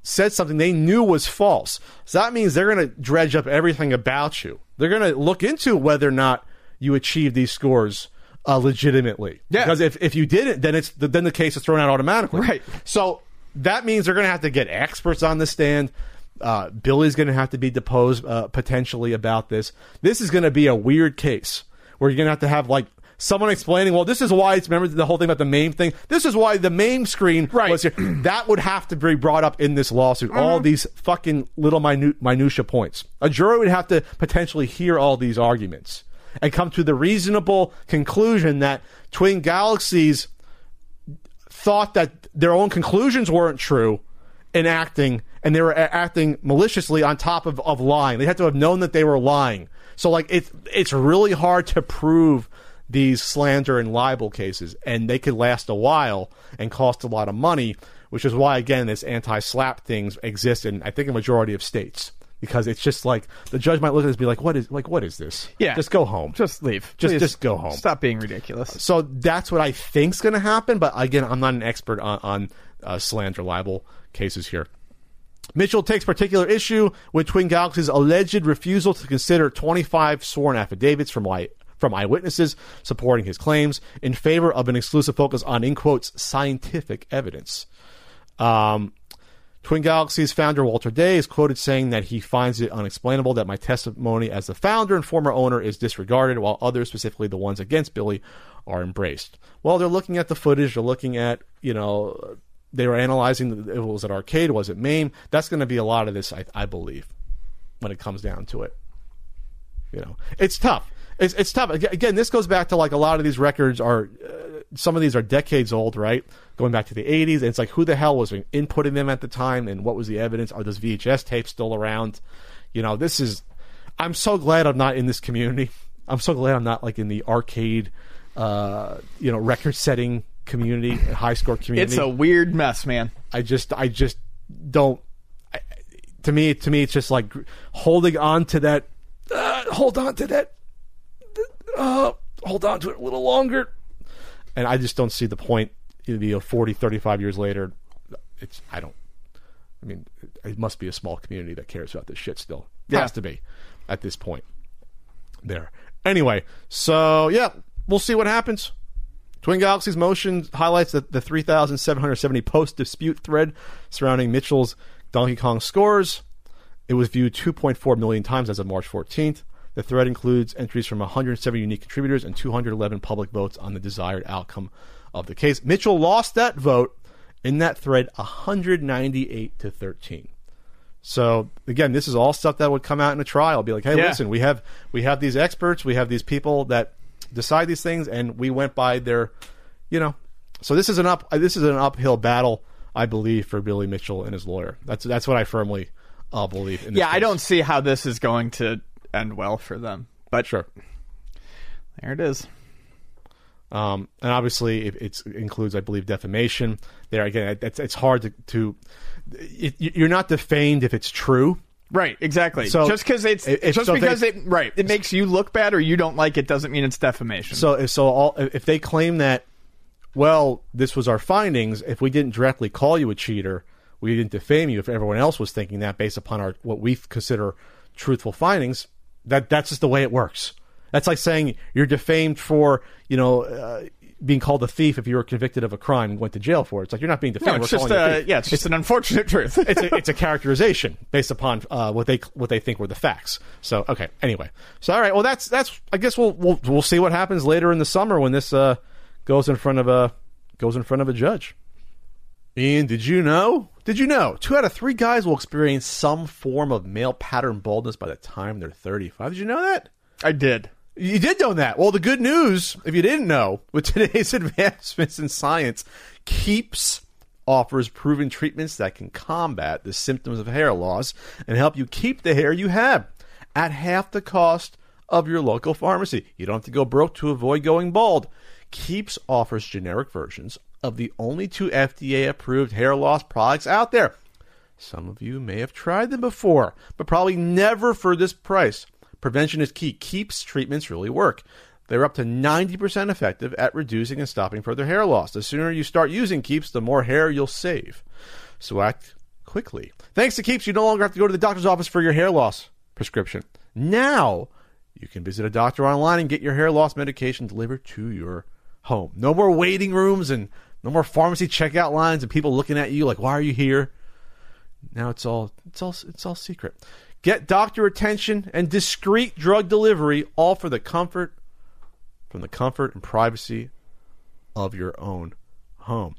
said something they knew was false. So that means they're going to dredge up everything about you. They're going to look into whether or not you achieved these scores legitimately. Yeah. Because if you didn't, then the case is thrown out automatically. Right. So that means they're going to have to get experts on the stand. Billy's going to have to be deposed potentially about this. This is going to be a weird case where you're going to have like someone explaining, well, this is why it's... remember the whole thing about the MAME thing? This is why the MAME screen was here. That would have to be brought up in this lawsuit. Mm-hmm. All these fucking little minutia points. A jury would have to potentially hear all these arguments and come to the reasonable conclusion that Twin Galaxies thought that their own conclusions weren't true in acting, and they were acting maliciously on top of lying. They had to have known that they were lying. So, it's really hard to prove... these slander and libel cases, and they could last a while and cost a lot of money, which is why, again, this anti-slap things exist in, I think, a majority of states. Because it's just like, the judge might look at this and be like, what is this? Yeah. Just go home. Just leave. Just go home. Stop being ridiculous. So that's what I think's going to happen, but again, I'm not an expert on slander libel cases here. Mitchell takes particular issue with Twin Galaxies' alleged refusal to consider 25 sworn affidavits from eyewitnesses supporting his claims in favor of an exclusive focus on, in quotes, scientific evidence. Twin Galaxies founder Walter Day is quoted saying that he finds it unexplainable that my testimony as the founder and former owner is disregarded, while others, specifically the ones against Billy, are embraced. Well, they're looking at the footage. They're looking at, they were analyzing, it was at Arcade, was it MAME? That's going to be a lot of this, I believe, when it comes down to it. It's tough. It's tough. Again, this goes back to, like, a lot of these records are, some of these are decades old, right? Going back to the 80s. And it's like, who the hell was inputting them at the time? And what was the evidence? Are those VHS tapes still around? I'm so glad I'm not in this community. I'm so glad I'm not, like, in the arcade, record-setting community, high-score community. It's a weird mess, man. I just don't... To me, it's just like holding on to that... hold on to it a little longer, and I just don't see the point. 40-35 years later, it must be a small community that cares about this shit still. It has to be at this point there anyway. So yeah, we'll see what happens. Twin Galaxies motion highlights that the 3,770 post dispute thread surrounding Mitchell's Donkey Kong scores. It was viewed 2.4 million times as of March 14th. The thread includes entries from 107 unique contributors and 211 public votes on the desired outcome of the case. Mitchell lost that vote in that thread 198-13. So again, this is all stuff that would come out in a trial. Be like, hey, listen, we have these experts, we have these people that decide these things, and we went by their, So this is an uphill battle, I believe, for Billy Mitchell and his lawyer. That's what I firmly believe in. This case. I don't see how this is going to end well for them, but sure, there it is. And obviously it includes, I believe, defamation there. Again, it's hard to you're not defamed if it's true, right? Exactly. So it makes you look bad or you don't like it doesn't mean it's defamation. If they claim that, well, this was our findings, if we didn't directly call you a cheater, we didn't defame you, if everyone else was thinking that based upon what we consider truthful findings, that's just the way it works. That's like saying you're defamed for being called a thief if you were convicted of a crime and went to jail for it. It's like, you're not being defamed. No, it's just it's an unfortunate truth. it's a characterization based upon what they think were the facts. So okay, anyway, so all right, well that's I guess we'll see what happens later in the summer when this goes in front of a judge. Ian, did you know 2 out of 3 guys will experience some form of male pattern baldness by the time they're 35? Did you know that? I did. You did know that. Well, the good news, if you didn't know, with today's advancements in science, Keeps offers proven treatments that can combat the symptoms of hair loss and help you keep the hair you have at half the cost of your local pharmacy. You don't have to go broke to avoid going bald. Keeps offers generic versions of the only 2 FDA-approved hair loss products out there. Some of you may have tried them before, but probably never for this price. Prevention is key. Keeps treatments really work. They're up to 90% effective at reducing and stopping further hair loss. The sooner you start using Keeps, the more hair you'll save. So act quickly. Thanks to Keeps, you no longer have to go to the doctor's office for your hair loss prescription. Now, you can visit a doctor online and get your hair loss medication delivered to your home. No more waiting rooms and no more pharmacy checkout lines and people looking at you like, why are you here? Now it's all secret. Get doctor attention and discreet drug delivery, all for the comfort, from the comfort and privacy of your own home.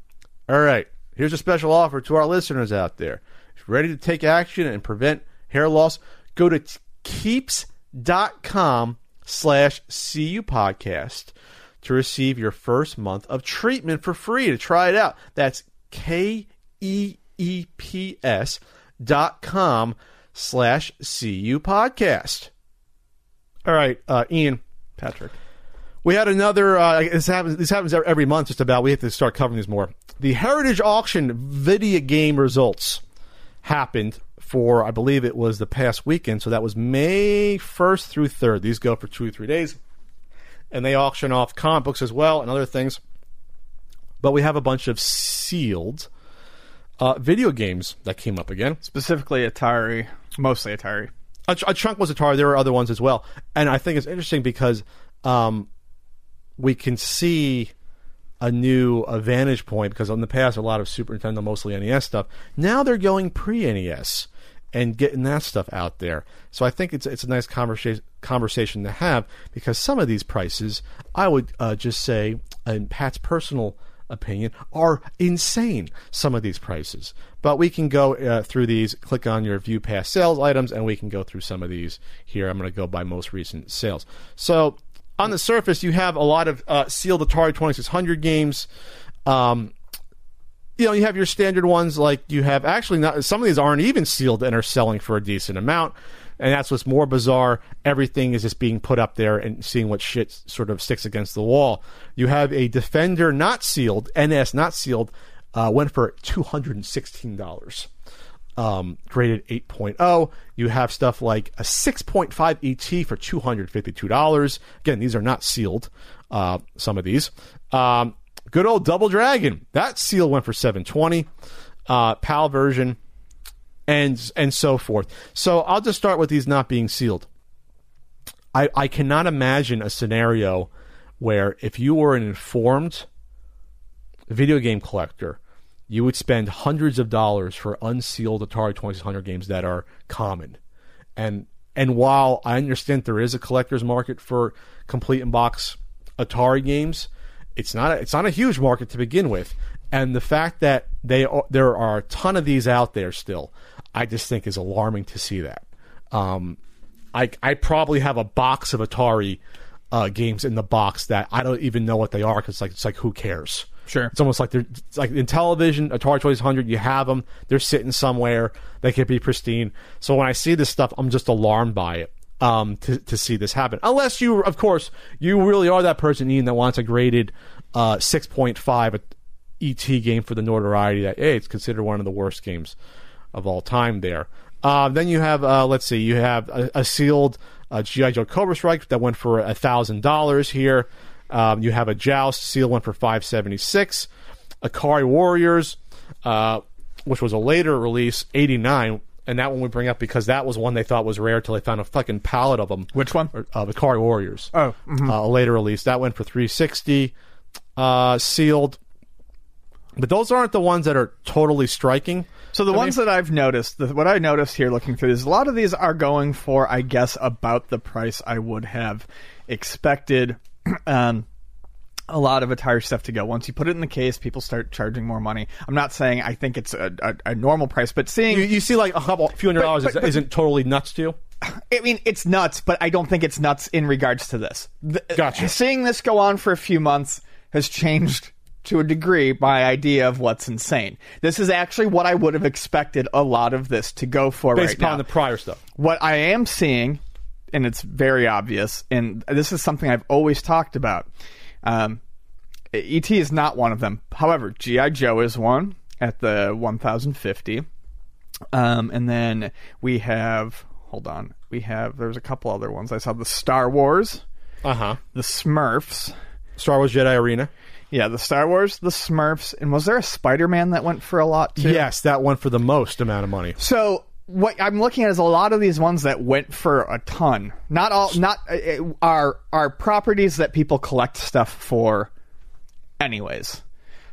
All right, here's a special offer to our listeners out there. If you're ready to take action and prevent hair loss, go to keeps.com/CUpodcast. to receive your first month of treatment for free, to try it out. That's keeps.com/CUpodcast. All right, Ian. Patrick. We had another, this happens every month just about. We have to start covering this more. The Heritage Auction video game results happened for, I believe it was the past weekend. So that was May 1st through 3rd. These go for 2 or 3 days. And they auction off comic books as well and other things. But we have a bunch of sealed video games that came up again. Specifically Atari. Mostly Atari. A chunk was Atari. There were other ones as well. And I think it's interesting because... we can see a new vantage point because in the past, a lot of Super Nintendo, mostly NES stuff. Now they're going pre-NES and getting that stuff out there. So I think it's a nice conversation to have because some of these prices, I would just say, in Pat's personal opinion, are insane, some of these prices. But we can go through these, click on your View Past Sales items, and we can go through some of these here. I'm going to go by most recent sales. So... on the surface, you have a lot of sealed Atari 2600 games. You have your standard ones, like you have actually not. Some of these aren't even sealed and are selling for a decent amount, and that's what's more bizarre. Everything is just being put up there and seeing what shit sort of sticks against the wall. You have a Defender not sealed, NS not sealed, went for $216. Graded 8.0. You have stuff like a 6.5 ET for $252. Again, these are not sealed, some of these. Good old Double Dragon. That seal went for $720. PAL version, and so forth. So I'll just start with these not being sealed. I cannot imagine a scenario where if you were an informed video game collector, you would spend hundreds of dollars for unsealed Atari 2600 games that are common. And while I understand there is a collector's market for complete in box Atari games, it's not a huge market to begin with. And the fact that there are a ton of these out there still, I just think is alarming to see that. I probably have a box of Atari games in the box that I don't even know what they are because it's like who cares? Sure. It's almost like in television, Atari 2600, you have them. They're sitting somewhere. They could be pristine. So when I see this stuff, I'm just alarmed by it to see this happen. Unless you, of course, you really are that person, Ian, that wants a graded 6.5 ET game for the notoriety that, hey, it's considered one of the worst games of all time there. Then you have, you have a sealed G.I. Joe Cobra Strike that went for $1,000 here. You have a Joust seal one for $576, Akari Warriors, which was a later release, $89, and that one we bring up because that was one they thought was rare till they found a fucking pallet of them. Which one? Akari Warriors. Oh, mm-hmm. A later release that went for $360, sealed. But those aren't the ones that are totally striking. So that I've noticed, what I noticed here looking through is a lot of these are going for, I guess, about the price I would have expected. A lot of Atari stuff to go. Once you put it in the case, people start charging more money. I'm not saying I think it's a normal price, but seeing... You see like a few $100 isn't totally nuts to you? I mean, it's nuts, but I don't think it's nuts in regards to this. Gotcha. Seeing this go on for a few months has changed, to a degree, my idea of what's insane. This is actually what I would have expected a lot of this to go for right now. Based upon the prior stuff. What I am seeing... and it's very obvious, and this is something I've always talked about. E.T. is not one of them. However, G.I. Joe is one at the 1,050. And then we have... hold on. We have... there's a couple other ones. I saw the Star Wars. Uh-huh. The Smurfs. Star Wars Jedi Arena. Yeah, the Star Wars, the Smurfs. And was there a Spider-Man that went for a lot, too? Yes, that went for the most amount of money. So... what I'm looking at is a lot of these ones that went for a ton. Not all, are properties that people collect stuff for, anyways.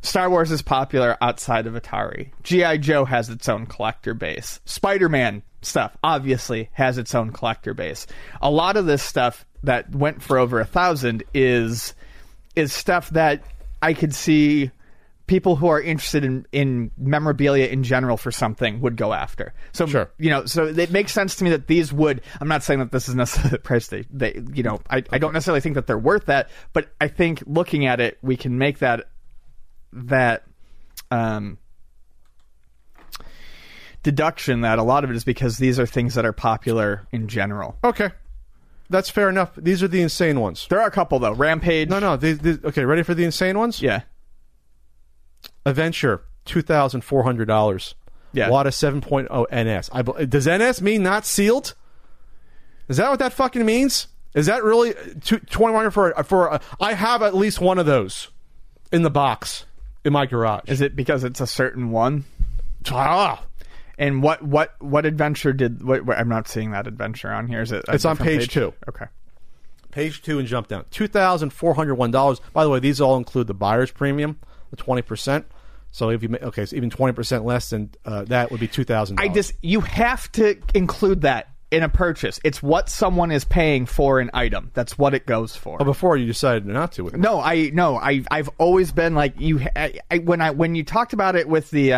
Star Wars is popular outside of Atari. G.I. Joe has its own collector base. Spider-Man stuff obviously has its own collector base. A lot of this stuff that went for over 1,000 is stuff that I could see people who are interested in memorabilia in general for something would go after. So, sure. So it makes sense to me that these would... I'm not saying that this is necessarily the price I don't necessarily think that they're worth that, but I think looking at it, we can make that deduction that a lot of it is because these are things that are popular in general. Okay. that's fair enough. These are the insane ones. There are a couple, though. Rampage. No. Okay, ready for the insane ones? Yeah. Adventure, $2,400. Yeah. WADA 7.0 NS. Does NS mean not sealed? Is that what that fucking means? Is that really $2,100 for I have at least one of those in the box in my garage. Is it because it's a certain one? Ah. And what adventure did... What, I'm not seeing that adventure on here. Is it? It's on page 2. Okay. Page 2 and jump down. $2,401. By the way, these all include the buyer's premium, the 20%. So if you... Okay, so even 20% less than that would be $2,000. You have to include that in a purchase. It's what someone is paying for an item. That's what it goes for. Well, before you decided not to. I've always been like... When you talked about it with the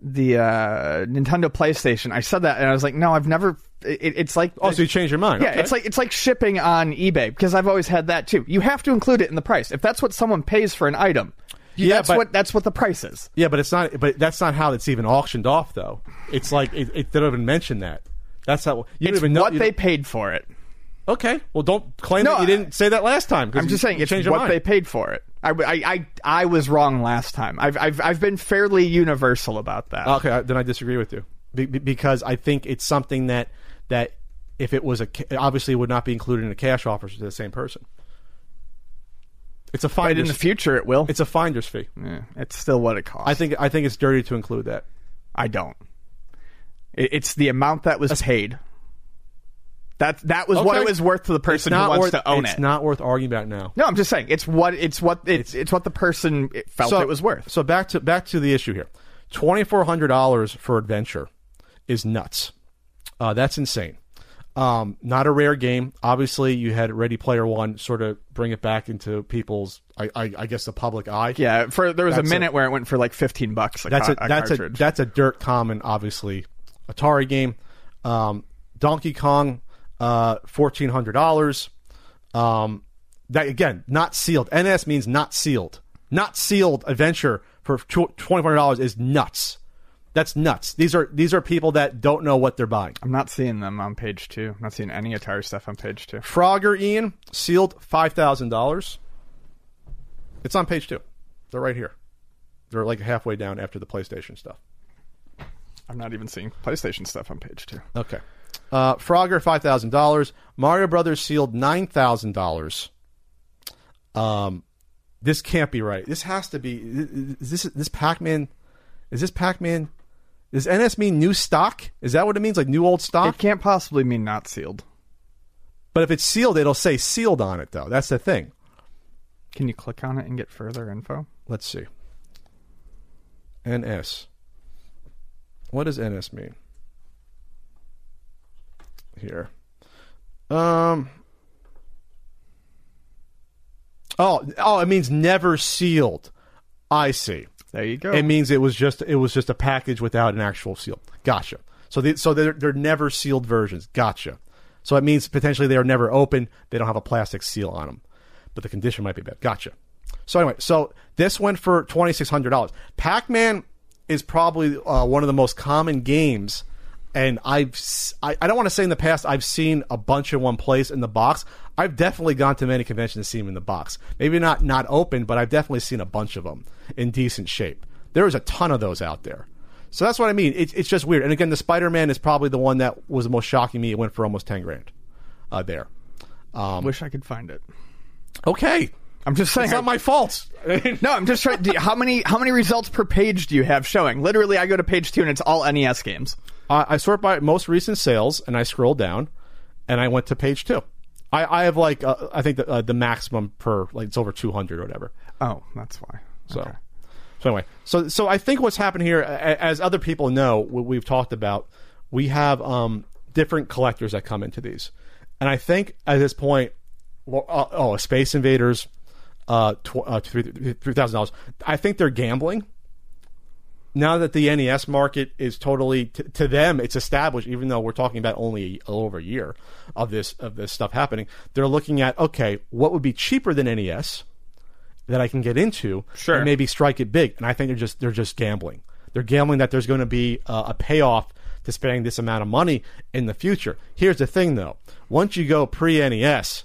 Nintendo PlayStation, I said that and I was like, no, I've never... It's like... Oh, so you changed your mind. Yeah, okay. it's like shipping on eBay, because I've always had that too. You have to include it in the price. If that's what someone pays for an item, that's what the price is. Yeah, but it's not... But that's not how it's even auctioned off, though. It's like... They don't even mention that. That's not... They paid for it. Okay. Well, don't claim that you didn't say that last time. I'm just saying it's what they paid for it. I was wrong last time. I've been fairly universal about that. Okay, then I disagree with you, because I think it's something that if it was obviously it would not be included in a cash offer to the same person. It's a finder's... But in the future it will. It's a finder's fee. Yeah, it's still what it costs. I think it's dirty to include that. I don't. It's the amount that was paid. That was okay. What it was worth to the person who wants to own it. It's not worth arguing about now. No, I'm just saying it's what the person felt it was worth. So back to the issue here. $2,400 for Adventure is nuts. That's insane. Not a rare game. Obviously, you had Ready Player One sort of bring it back into people's, I guess, the public eye. Yeah, there was a minute where it went for like $15. That's a dirt common, obviously, Atari game. Donkey Kong. $1,400. That again, not sealed. NS means not sealed. Not sealed Adventure for $2,400 is nuts. That's nuts. These are people that don't know what they're buying. I'm not seeing them on page 2. I'm not seeing any Atari stuff on page 2. Frogger, Ian, sealed $5,000. It's on page 2. They're right here. They're like halfway down after the PlayStation stuff. I'm not even seeing PlayStation stuff on page 2. Okay. Frogger, $5,000. Mario Brothers sealed $9,000. This can't be right. This has to be... Is this Pac-Man... Is this Pac-Man... Does NS mean new stock? Is that what it means? Like new old stock? It can't possibly mean not sealed. But if it's sealed, it'll say sealed on it, though. That's the thing. Can you click on it and get further info? Let's see. NS. What does NS mean? Here. Oh, it means never sealed. I see. There you go. It means it was just a package without an actual seal. Gotcha. So they're never sealed versions. Gotcha. So it means potentially they are never open. They don't have a plastic seal on them, but the condition might be bad. Gotcha. So anyway, so this went for $2,600. Pac-Man is probably one of the most common games. And I don't want to say in the past I've seen a bunch in one place in the box. I've definitely gone to many conventions to see them in the box. Maybe not open, but I've definitely seen a bunch of them in decent shape. There is a ton of those out there. So that's what I mean. It's just weird. And again, the Spider-Man is probably the one that was the most shocking to me. It went for almost $10,000 there. Wish I could find it. Okay. I'm just saying. It's not my fault. No, I'm just trying. How many results per page do you have showing? Literally, I go to page 2 and it's all NES games. I sort by most recent sales, and I scroll down, and I went to page 2. I have like I think the maximum per, like, it's over 200 or whatever. Oh, that's why. So, okay. So anyway, so I think what's happened here, as other people know, we've talked about, we have different collectors that come into these, and I think at this point, Space Invaders, $3,000. I think they're gambling. Now that the NES market is totally to them, it's established. Even though we're talking about only a little over a year of this stuff happening, they're looking at, okay, what would be cheaper than NES that I can get into, sure, and maybe strike it big. And I think they're just gambling. They're gambling that there's going to be a payoff to spending this amount of money in the future. Here's the thing, though. Once you go pre-NES,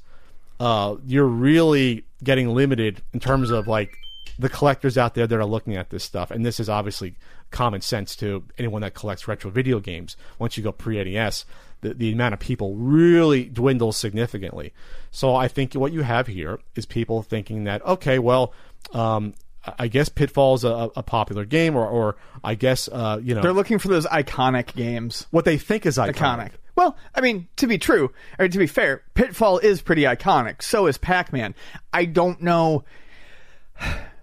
you're really getting limited in terms of, like, the collectors out there that are looking at this stuff. And this is obviously common sense to anyone that collects retro video games. Once you go pre-NES, the amount of people really dwindles significantly. So I think what you have here is people thinking that, okay, well, I guess Pitfall's a popular game, or I guess, you know... They're looking for those iconic games. What they think is iconic. Well, I mean, to be fair, Pitfall is pretty iconic. So is Pac-Man. I don't know...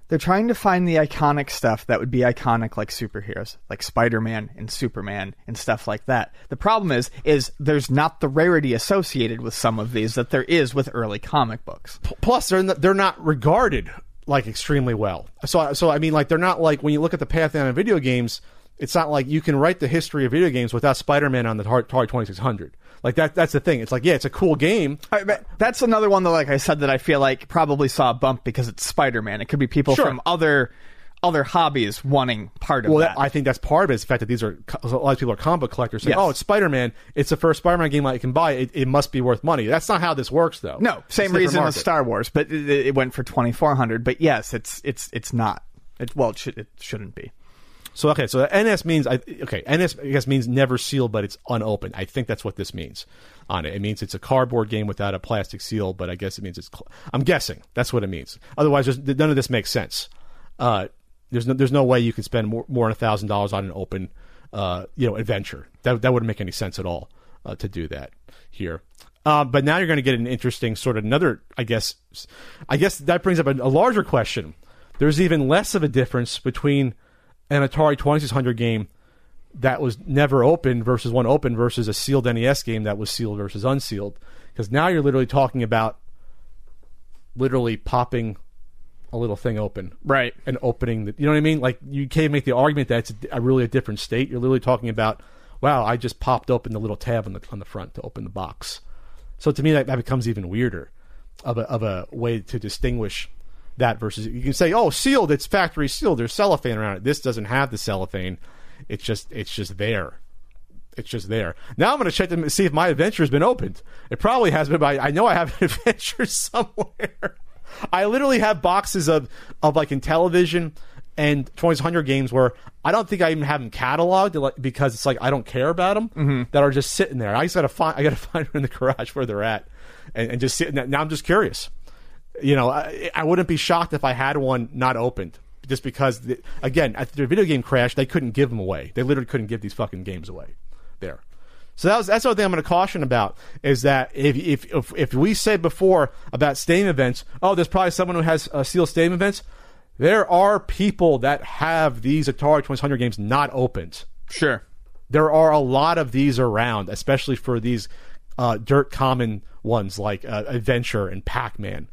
They're trying to find the iconic stuff that would be iconic, like superheroes, like Spider-Man and Superman and stuff like that. The problem is there's not the rarity associated with some of these that there is with early comic books. Plus, they're not regarded, like, extremely well. So I mean, like, they're not, like, when you look at the path down in video games, it's not like you can write the history of video games without Spider-Man on the Atari 2600. Like, that's the thing. It's like, yeah, it's a cool game. That's another one that, like I said, that I feel like probably saw a bump because it's Spider-Man. It could be people from other hobbies wanting part of that. I think that's part of it, is the fact that a lot of people are comic book collectors saying, oh, it's Spider-Man. It's the first Spider-Man game I can buy. It must be worth money. That's not how this works, though. No, same reason with Star Wars, but it went for $2,400. But yes, it's not. It shouldn't be. So, okay, so NS means... NS, I guess, means never sealed, but it's unopened. I think that's what this means on it. It means it's a cardboard game without a plastic seal, but I guess it means it's... I'm guessing. That's what it means. Otherwise, none of this makes sense. There's no way you can spend more than $1,000 on an open adventure. That wouldn't make any sense at all to do that here. But now you're going to get an interesting sort of another... I guess that brings up a larger question. There's even less of a difference between... an Atari 2600 game that was never opened versus one open versus a sealed NES game that was sealed versus unsealed. Because now you're literally talking about literally popping a little thing open. Right. And opening the... You know what I mean? Like, you can't make the argument that it's really a different state. You're literally talking about, wow, I just popped open the little tab on the front to open the box. So to me, that becomes even weirder of a way to distinguish... that versus, you can say, oh, sealed, it's factory sealed, there's cellophane around it. This doesn't have the cellophane. It's just there. It's just there. Now I'm going to check to see if my adventure has been opened. It probably has been, but I know I have an adventure somewhere. I literally have boxes of like Intellivision and 2600 games where I don't think I even have them cataloged because it's like I don't care about them, that are just sitting there. I just got to find them in the garage where they're at and just sitting there. Now I'm just curious. You know, I wouldn't be shocked if I had one not opened, just because, again, after the video game crash, they couldn't give them away. They literally couldn't give these fucking games away there. So that's the other thing I'm going to caution about, is that if we said before about Steam events, oh, there's probably someone who has sealed Steam events, there are people that have these Atari 2600 games not opened. Sure. There are a lot of these around, especially for these dirt common ones like Adventure and Pac-Man.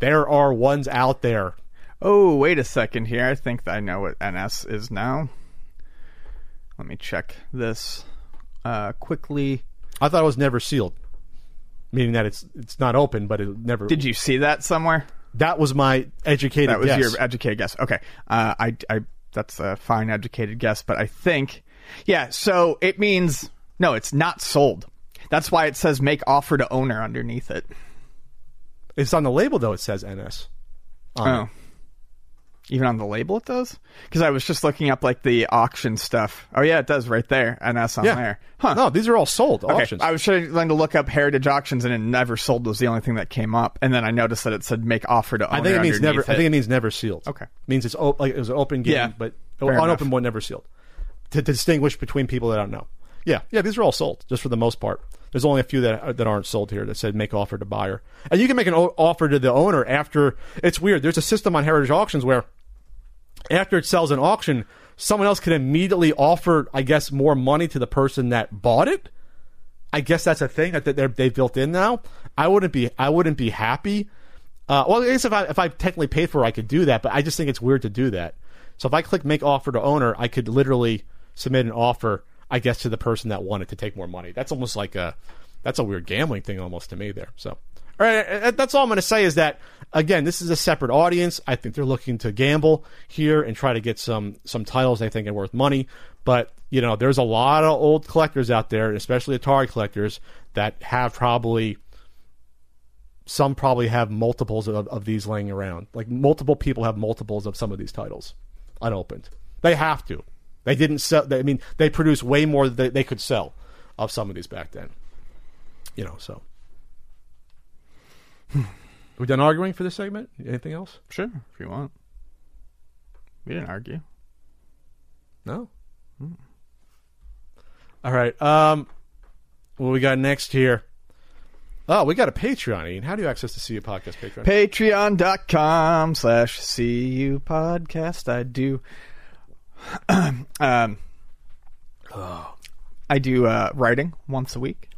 There are ones out there. Oh, wait a second here. I think I know what NS is now. Let me check this quickly. I thought it was never sealed, meaning that it's not open, but it never... Did you see that somewhere? That was my educated guess. That was your educated guess. Okay. That's a fine educated guess, but I think... Yeah, so it means... No, it's not sold. That's why it says make offer to owner underneath it. It's on the label, though. It says NS. Oh. Even on the label it does? Because I was just looking up, like, the auction stuff. Oh, yeah, it does right there. NS on there. Huh. No, these are all sold auctions. I was trying to look up Heritage Auctions, and it never sold was the only thing that came up. And then I noticed that it said make offer to owner underneath it. I think it means never sealed. Okay. It means it's it was an open game, but unopened one, never sealed. To distinguish between people that I don't know. Yeah, these are all sold, just for the most part. There's only a few that aren't sold here that said make offer to buyer. And you can make an offer to the owner after... It's weird. There's a system on Heritage Auctions where after it sells an auction, someone else can immediately offer, I guess, more money to the person that bought it. I guess that's a thing that they've built in now. I wouldn't be happy. Well, I guess if I technically paid for it, I could do that, but I just think it's weird to do that. So if I click make offer to owner, I could literally submit an offer, I guess, to the person that wanted to take more money. That's almost like that's a weird gambling thing almost to me there. So, all right, that's all I'm going to say is that, again, this is a separate audience. I think they're looking to gamble here and try to get some titles they think are worth money. But you know, there's a lot of old collectors out there, especially Atari collectors, that have probably... Some probably have multiples of these laying around. Like, multiple people have multiples of some of these titles unopened. They have to. They didn't sell... I mean, they produced way more than they could sell of some of these back then. You know, so... Are we done arguing for this segment? Anything else? Sure, if you want. We didn't argue. No? Mm. All right. What we got next here? Oh, we got a Patreon, Ian. How do you access the CU Podcast Patreon? Patreon.com/CU Podcast. I do... I do writing once a week.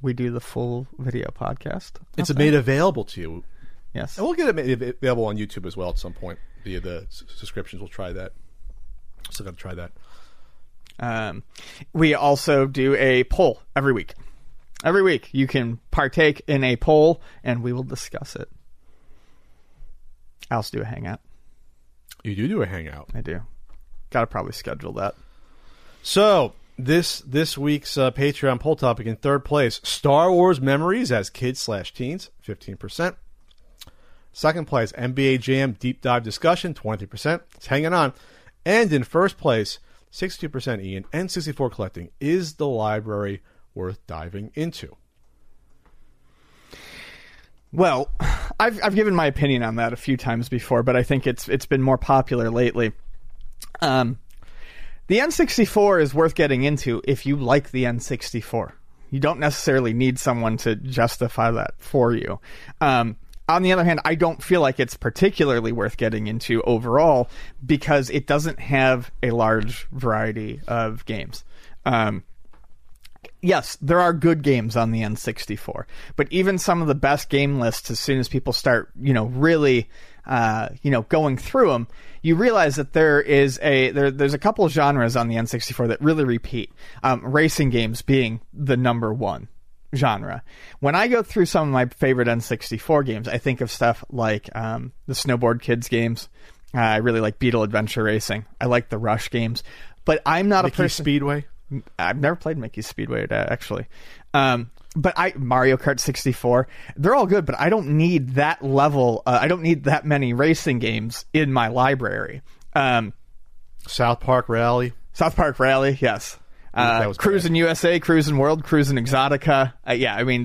We do the full video podcast. It's made available to you. Yes. And we'll get it made available on YouTube as well at some point via the subscriptions. We'll try that. Still got to try that. We also do a poll every week. Every week you can partake in a poll and we will discuss it. I also do a hangout. You do a hangout. I do. Gotta probably schedule that. So... This week's Patreon poll topic in third place, Star Wars memories as kids/teens, 15%. Second place, NBA Jam deep dive discussion, 23%. It's hanging on. And in first place, 62%, Ian, N64 collecting. Is the library worth diving into? Well, I've given my opinion on that a few times before, but I think it's been more popular lately. The N64 is worth getting into if you like the N64. You don't necessarily need someone to justify that for you. On the other hand, I don't feel like it's particularly worth getting into overall because it doesn't have a large variety of games. Yes, there are good games on the N64, but even some of the best game lists, as soon as people start, really... going through them, you realize that there's a couple of genres on the N64 that really repeat, racing games being the number one genre. When I go through some of my favorite N64 games, I think of stuff like the Snowboard Kids games. I really like Beetle Adventure Racing. I like the Rush games, but I'm not Mickey a person... Speedway? I've never played Mickey's Speedway, actually. But Mario Kart 64, they're all good, but I don't need that level. I don't need that many racing games in my library. South Park Rally, yes. Cruisin' USA, Cruisin' World, Cruisin' Exotica.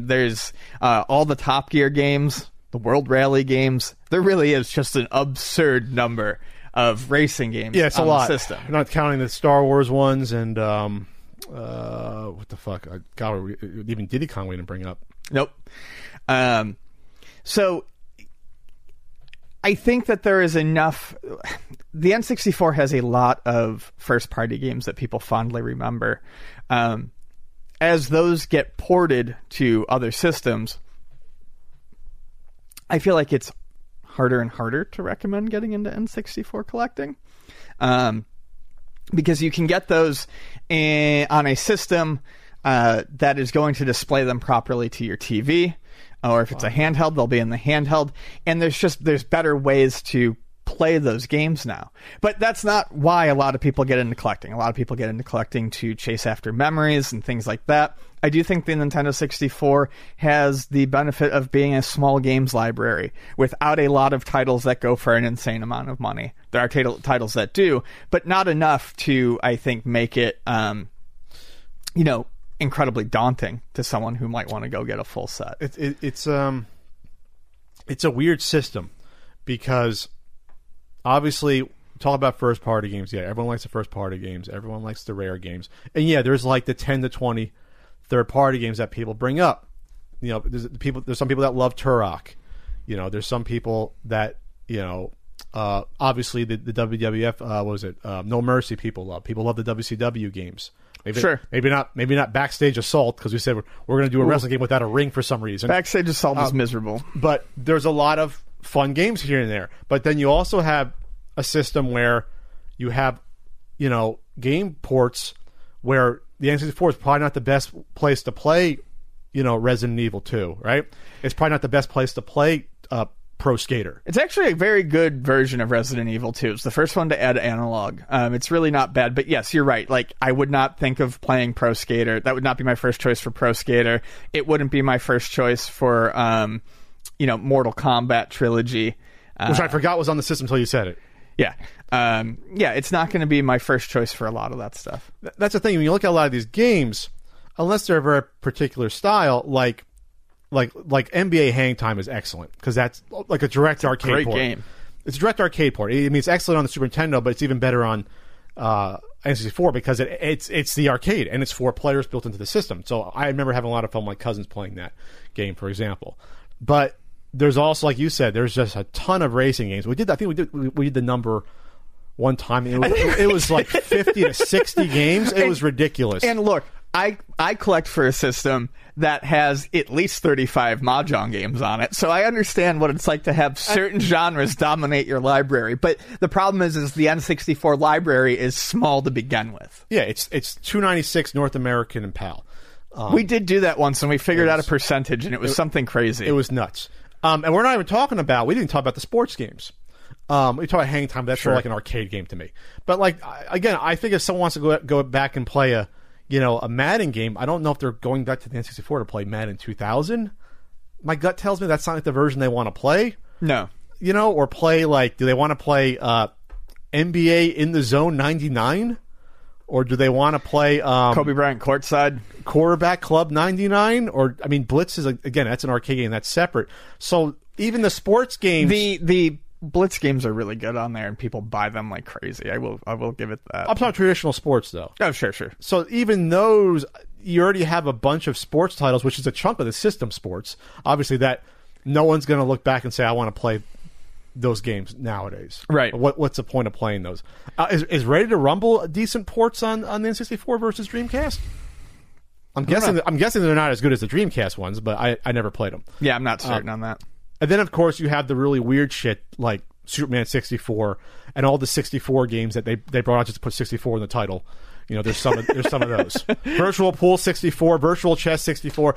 There's all the Top Gear games, the World Rally games. There really is just an absurd number of racing games on the system. I'm not counting the Star Wars ones and... what the fuck? God, even Diddy Kong we didn't bring up. Nope. So I think that there is enough. The N64 has a lot of first-party games that people fondly remember. As those get ported to other systems, I feel like it's harder and harder to recommend getting into N64 collecting. Because you can get those on a system that is going to display them properly to your TV, or if it's a handheld, they'll be in the handheld. And there's better ways to play those games now. But that's not why a lot of people get into collecting. A lot of people get into collecting to chase after memories and things like that. I do think the Nintendo 64 has the benefit of being a small games library without a lot of titles that go for an insane amount of money. There are titles that do, but not enough to, I think, make it, incredibly daunting to someone who might want to go get a full set. It's a weird system because obviously... Talk about first party games. Yeah, everyone likes the first party games. Everyone likes the rare games. And yeah, there's like the 10 to 20 third party games that people bring up. There's some people that love Turok. There's some people that, obviously the WWF, No Mercy people love. People love the WCW games. Maybe not Backstage Assault, because we said we're going to do a wrestling game without a ring for some reason. Backstage Assault is miserable. But there's a lot of fun games here and there. But then you also have a system where you have, game ports where the N64 is probably not the best place to play, Resident Evil 2, right? It's probably not the best place to play pro skater. It's actually a very good version of Resident Evil 2. It's the first one to add analog. It's really not bad, but yes, you're right. Like, I would not think of playing pro skater. That would not be my first choice for pro skater. It wouldn't be my first choice for, Mortal Kombat trilogy. Which I forgot was on the system until you said it. Yeah. It's not going to be my first choice for a lot of that stuff. That's the thing. When you look at a lot of these games, unless they're a very particular style, like NBA Hang Time is excellent because that's like a direct arcade port. Great game. It's a direct arcade port. I mean, it's excellent on the Super Nintendo, but it's even better on N64 because it's the arcade and it's four players built into the system. So I remember having a lot of fun with my cousins playing that game, for example. But there's also, like you said, there's just a ton of racing games. We did the number one time. It was like 50 to 60 games. It was ridiculous. And look, I collect for a system that has at least 35 Mahjong games on it, so I understand what it's like to have certain genres dominate your library. But the problem is the N64 library is small to begin with. Yeah, it's 296 North American and PAL. We did do that once, and we figured out a percentage, and it was something crazy. It was nuts. And we're not even talking about... We didn't talk about the sports games. We talked about Hang Time, but that's sure. Like an arcade game to me. But, I think if someone wants to go back and play a Madden game, I don't know if they're going back to the N64 to play Madden 2000. My gut tells me that's not like the version they want to play. No. Or play, do they want to play NBA In the Zone 99? Or do they want to play... Kobe Bryant courtside? Quarterback Club 99? Or, Blitz is... Again, that's an arcade game. That's separate. So, even the sports games... The Blitz games are really good on there, and people buy them like crazy. I will give it that. I'm talking traditional sports, though. Oh, sure. So, even those... You already have a bunch of sports titles, which is a chunk of the system sports. Obviously, that... No one's going to look back and say, I want to play those games nowadays. Right. What's the point of playing those? Is Ready to Rumble a decent ports on the N64 versus Dreamcast? I'm guessing they're not as good as the Dreamcast ones, but I never played them. Yeah, I'm not certain on that. And then, of course, you have the really weird shit like Superman 64 and all the 64 games that they brought out just to put 64 in the title. There's some of those. Virtual Pool 64, Virtual Chess 64.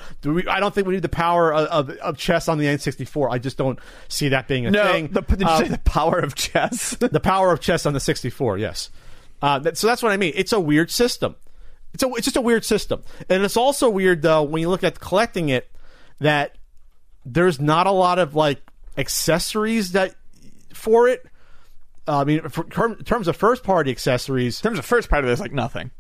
I don't think we need the power of chess on the N64. I just don't see that being a thing. Did you say the power of chess? The power of chess on the 64, yes. So that's what I mean. It's a weird system. It's just a weird system. And it's also weird, though, when you look at collecting it, that there's not a lot of, accessories for it. In terms of first-party accessories... In terms of first-party, there's, nothing.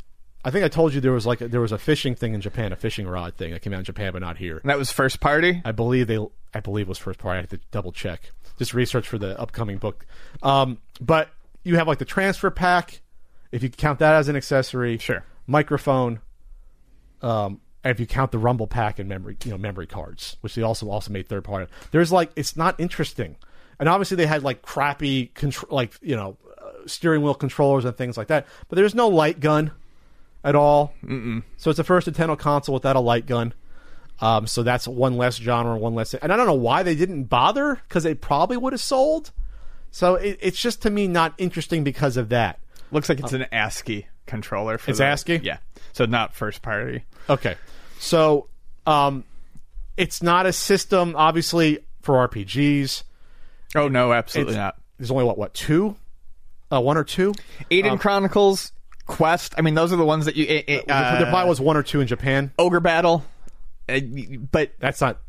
I think I told you there was a fishing thing in Japan, a fishing rod thing that came out in Japan, but not here. And that was first-party? I believe it was first-party. I have to double-check. Just research for the upcoming book. But you have, the transfer pack, if you count that as an accessory. Sure. Microphone. And if you count the Rumble pack and memory cards, which they also made third-party. There's, it's not interesting. And obviously they had crappy steering wheel controllers and things like that. But there's no light gun at all. Mm-mm. So it's the first Nintendo console without a light gun. So that's one less genre, one less. And I don't know why they didn't bother because they probably would have sold. So it's just to me not interesting because of that. Looks like it's an ASCII controller. ASCII? Yeah. So not first party. Okay. So it's not a system obviously for RPGs. Oh, no, absolutely not. There's only, two? One or two? Aiden Chronicles, Quest. Those are the ones that you... there probably was one or two in Japan. Ogre Battle. But... That's not...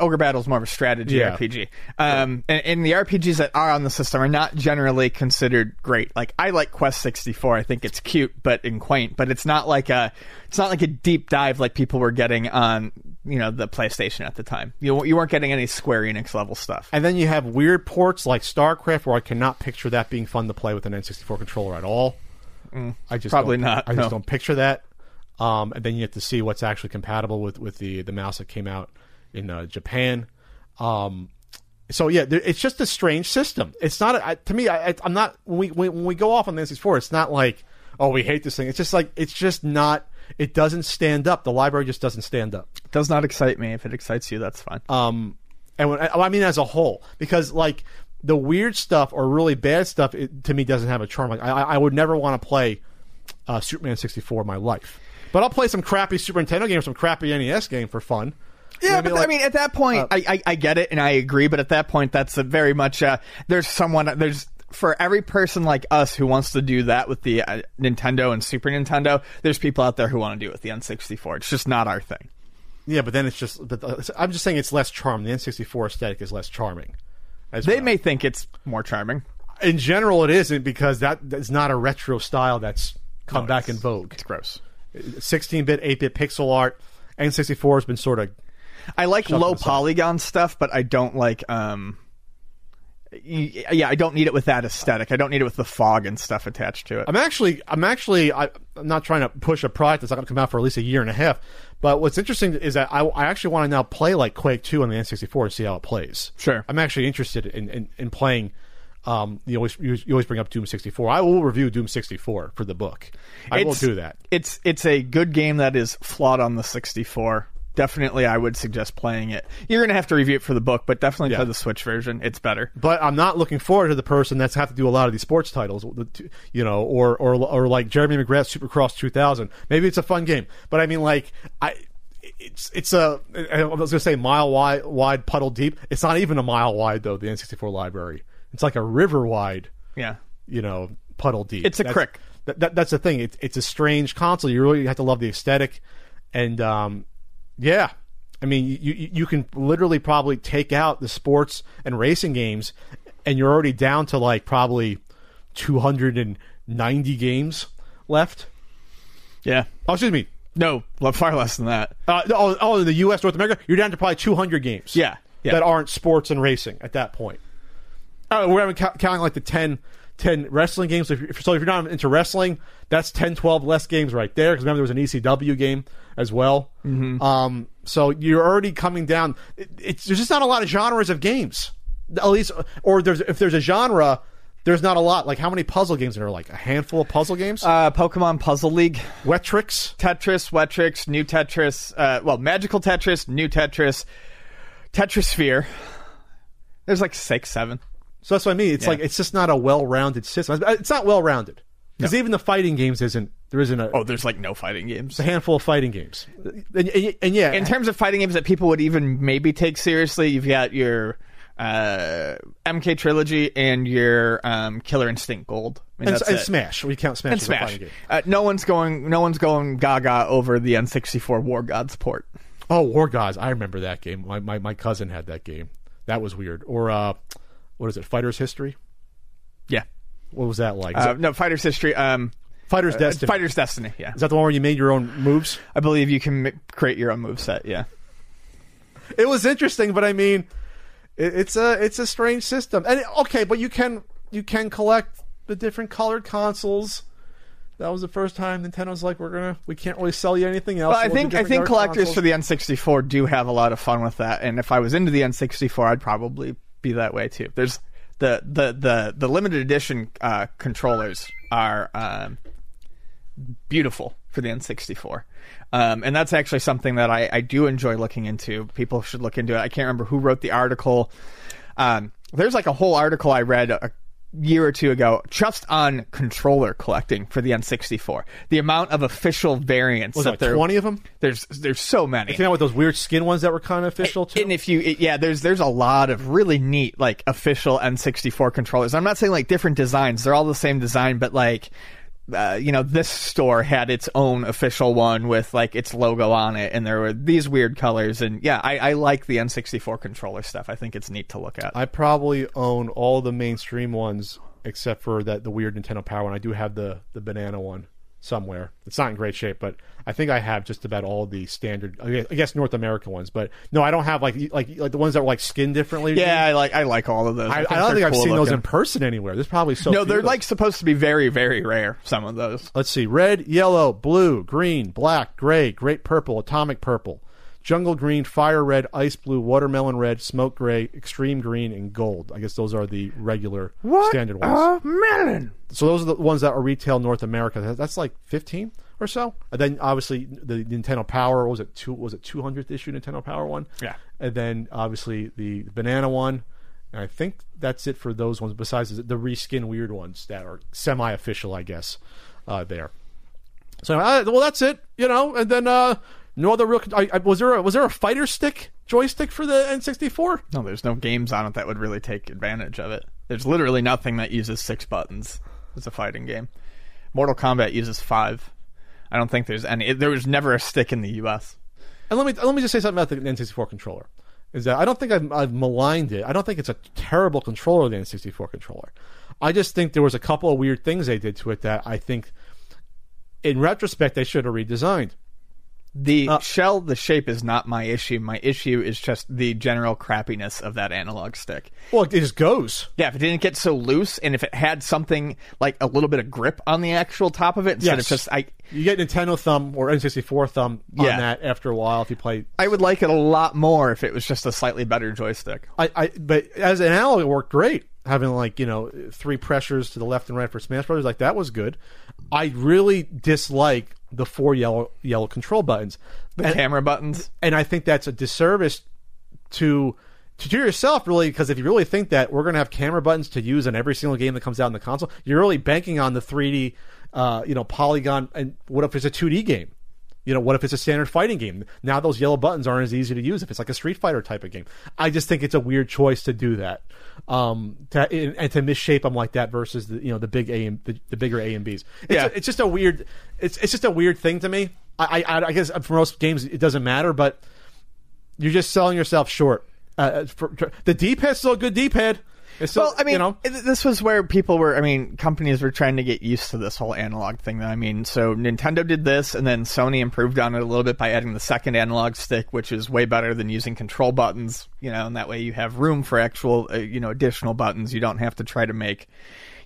Ogre Battle's more of a strategy RPG. And the RPGs that are on the system are not generally considered great. I like Quest 64. I think it's cute and quaint. But it's not like a... It's not like a deep dive like people were getting on... the PlayStation at the time. You weren't getting any Square Enix level stuff. And then you have weird ports like StarCraft, where I cannot picture that being fun to play with an N64 controller at all. I just don't picture that. And then you have to see what's actually compatible with the mouse that came out in Japan. It's just a strange system. It's not to me. I'm not when we go off on the N64. It's not like, oh, we hate this thing. It's just it's just not. It doesn't stand up. The library just doesn't stand up. It does not excite me. If it excites you, that's fine. As a whole, because the weird stuff or really bad stuff, it, to me, doesn't have a charm. I would never want to play Superman 64 in my life. But I'll play some crappy Super Nintendo game or some crappy NES game for fun. Yeah, but like, I mean, at that point, I get it and I agree, but at that point, that's a very much, for every person like us who wants to do that with the Nintendo and Super Nintendo, there's people out there who want to do it with the N64. It's just not our thing. Yeah, but then it's just, I'm just saying it's less charming. The N64 aesthetic is less charming. They may think it's more charming. In general, it isn't, because that's not a retro style that's come back in vogue. It's gross. 16-bit, 8-bit pixel art. N64 has been sort of... I like low polygon stuff, but I don't like... I don't need it with that aesthetic. I don't need it with the fog and stuff attached to it. I'm not trying to push a product that's not going to come out for at least a year and a half, but what's interesting is that I actually want to now play like Quake 2 on the N64 and see how it plays. Sure. I'm actually interested in playing... You always bring up Doom 64. I will review Doom 64 for the book. I will do that. It's a good game that is flawed on the 64. Definitely, I would suggest playing it. You're going to have to review it for the book, but definitely play the Switch version. It's better. But I'm not looking forward to the person that's have to do a lot of these sports titles, you know, or like Jeremy McGrath Supercross 2000. Maybe it's a fun game, but I mean, like I was going to say mile wide, puddle deep. It's not even a mile wide though. The N64 library. It's like a river-wide, puddle deep. It's a crick. That's the thing. It's a strange console. You really have to love the aesthetic. And, I mean, you can literally probably take out the sports and racing games, and you're already down to, like, probably 290 games left. Yeah. Oh, excuse me. No, far less than that. In the U.S., North America, you're down to probably 200 games. Yeah. That aren't sports and racing at that point. We're counting like the 10 wrestling games. So if you're not into wrestling, that's 10, 12 less games right there. Because remember, there was an ECW game as well. Mm-hmm. So you're already coming down. There's just not a lot of genres of games. At least, or if there's a genre, there's not a lot. Like how many puzzle games are there? Like a handful of puzzle games? Pokemon Puzzle League. Tetris, New Tetris. Magical Tetris, New Tetris, Tetrisphere. There's like 6, 7. So that's what I mean. It's like it's just not a well-rounded system. It's not well-rounded because even the fighting games isn't. Oh, there's like no fighting games. A handful of fighting games, and yeah. In terms of fighting games that people would even maybe take seriously, you've got your MK Trilogy and your Killer Instinct Gold, I mean, and Smash. We count Smash. And Smash. As a fighting game. No one's going gaga over the N64 War Gods port. Oh, War Gods! I remember that game. My cousin had that game. That was weird. Or. What is it? Fighter's History? Yeah. What was that like? Fighter's History. Fighter's Destiny. Fighter's Destiny, yeah. Is that the one where you made your own moves? I believe you can create your own moveset, yeah. It was interesting, but I mean, it's a strange system. And but you can collect the different colored consoles. That was the first time Nintendo's like, we can't really sell you anything else. Well, I think collectors for the N64 do have a lot of fun with that, and if I was into the N64, I'd probably be that way too. There's the limited edition controllers are beautiful for the N64, and that's actually something that I do enjoy looking into. People should look into it. I can't remember who wrote the article. There's like a whole article I read a year or two ago just on controller collecting for the N64. The amount of official variants. Was there 20 of them? There's so many. You know, with those weird skin ones that were kind of official too. And there's a lot of really neat like official N64 controllers. I'm not saying like different designs. They're all the same design, but like this store had its own official one with like its logo on it, and there were these weird colors. And yeah, I like the N64 controller stuff. I think it's neat to look at. I probably own all the mainstream ones except for the weird Nintendo Power one. I do have the banana one somewhere. It's not in great shape, but I think I have just about all the standard, I guess, North American ones. But no, I don't have like the ones that were like skinned differently. Yeah, I like all of those. I don't think I've seen those in person anywhere. There's probably so few. No, they're like supposed to be very, very rare, some of those. Let's see. Red, yellow, blue, green, black, gray, great purple, atomic purple, jungle green, fire red, ice blue, watermelon red, smoke gray, extreme green, and gold. I guess those are the regular standard ones. Watermelon. So those are the ones that are retail North America. That's like 15 or so. And then obviously the Nintendo Power, was it 200th issue Nintendo Power one? Yeah. And then obviously the banana one. And I think that's it for those ones, besides the reskin weird ones that are semi-official, I guess, there. So, that's it, you know. And then No other real... Was there a fighter stick joystick for the N64? No, there's no games on it that would really take advantage of it. There's literally nothing that uses 6 buttons as a fighting game. Mortal Kombat uses 5. I don't think there's any... There was never a stick in the U.S. And let me just say something about the N64 controller. Is that I don't think I've maligned it. I don't think it's a terrible controller, the N64 controller. I just think there was a couple of weird things they did to it that I think, in retrospect, they should have redesigned. The shell, the shape is not my issue. My issue is just the general crappiness of that analog stick. Well, it just goes. Yeah, if it didn't get so loose, and if it had something like a little bit of grip on the actual top of it, instead of just... You get Nintendo thumb or N64 thumb on that after a while if you play... I would like it a lot more if it was just a slightly better joystick. But as an analog, it worked great. Having, like, you know, 3 pressures to the left and right for Smash Brothers, like, that was good. I really dislike the 4 yellow control buttons. Camera buttons. And I think that's a disservice to yourself, really, because if you really think that we're going to have camera buttons to use in every single game that comes out on the console, you're really banking on the 3D, polygon. And what if it's a 2D game? You know, what if it's a standard fighting game? Now those yellow buttons aren't as easy to use if it's like a Street Fighter type of game. I just think it's a weird choice to do that, and to misshape them like that versus the big A and the bigger A and Bs. It's just a weird thing to me. I guess for most games it doesn't matter, but you're just selling yourself short. The D-pad's still a good D-pad. So, well, I mean, this was where people were... companies were trying to get used to this whole analog thing. So Nintendo did this, and then Sony improved on it a little bit by adding the second analog stick, which is way better than using control buttons, and that way you have room for actual, additional buttons. You don't have to try to make,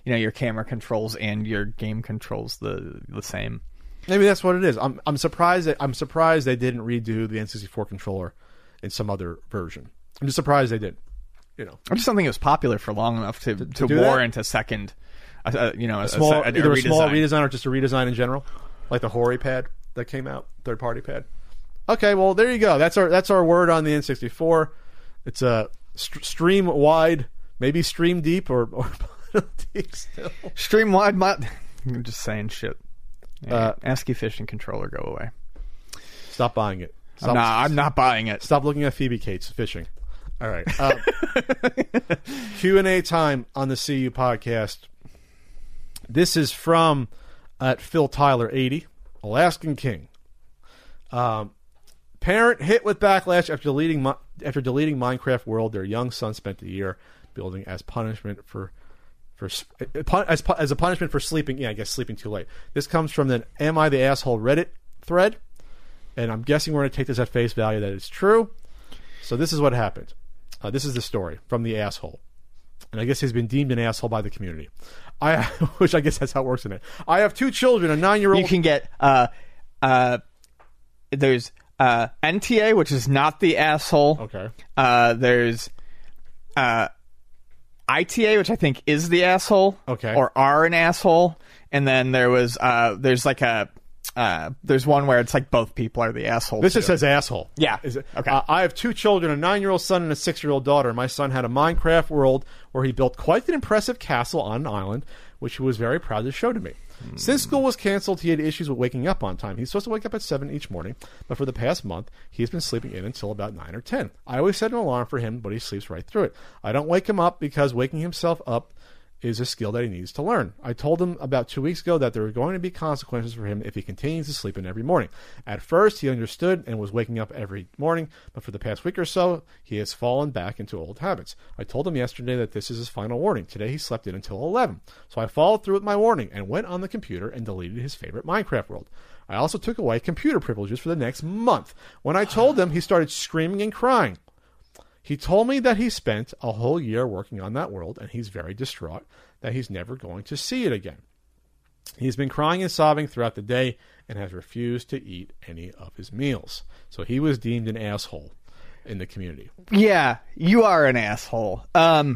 your camera controls and your game controls the same. Maybe that's what it is. I'm surprised they didn't redo the N64 controller in some other version. I'm just surprised they did. I just don't think it was popular for long enough to warrant a second, a small redesign, or just a redesign in general, like the Hori pad that came out, third party pad. Okay, well there you go. That's our word on the N64. It's a stream wide, maybe stream deep, or deep still. Stream wide. I'm just saying shit. Yeah, ASCII fishing controller, go away. Stop buying it. I'm not buying it. Stop looking at Phoebe Cates fishing. All right. Q&A time on the CU podcast. This is from Phil Tyler 80, Alaskan King. Parent hit with backlash after deleting Minecraft World their young son spent a year building as punishment for punishment for sleeping. Yeah, I guess sleeping too late. This comes from the Am I the Asshole Reddit thread, and I'm guessing we're going to take this at face value that it's true. So this is what happened. This is the story from the asshole. And I guess he's been deemed an asshole by the community. Which I guess that's how it works in it. I have 2 children, a 9-year-old... You can get... there's NTA, which is not the asshole. Okay. There's ITA, which I think is the asshole. Okay. Or are an asshole. And then there was... there's like a... there's one where it's like both people are the asshole. This just says asshole. Yeah. Okay. I have 2 children, a 9-year-old son and a 6-year-old daughter. My son had a Minecraft world where he built quite an impressive castle on an island, which he was very proud to show to me. Since school was canceled, he had issues with waking up on time. He's supposed to wake up at 7 each morning, but for the past month, he's been sleeping in until about 9 or 10. I always set an alarm for him, but he sleeps right through it. I don't wake him up because waking himself up is a skill that he needs to learn. I told him about 2 weeks ago that there are going to be consequences for him if he continues to sleep in every morning. At first, he understood and was waking up every morning, but for the past week or so, he has fallen back into old habits. I told him yesterday that this is his final warning. Today, he slept in until 11. So I followed through with my warning and went on the computer and deleted his favorite Minecraft world. I also took away computer privileges for the next month. When I told him, he started screaming and crying. He told me that he spent a whole year working on that world, and he's very distraught that he's never going to see it again. He's been crying and sobbing throughout the day and has refused to eat any of his meals. So he was deemed an asshole in the community. Yeah, you are an asshole. Wow.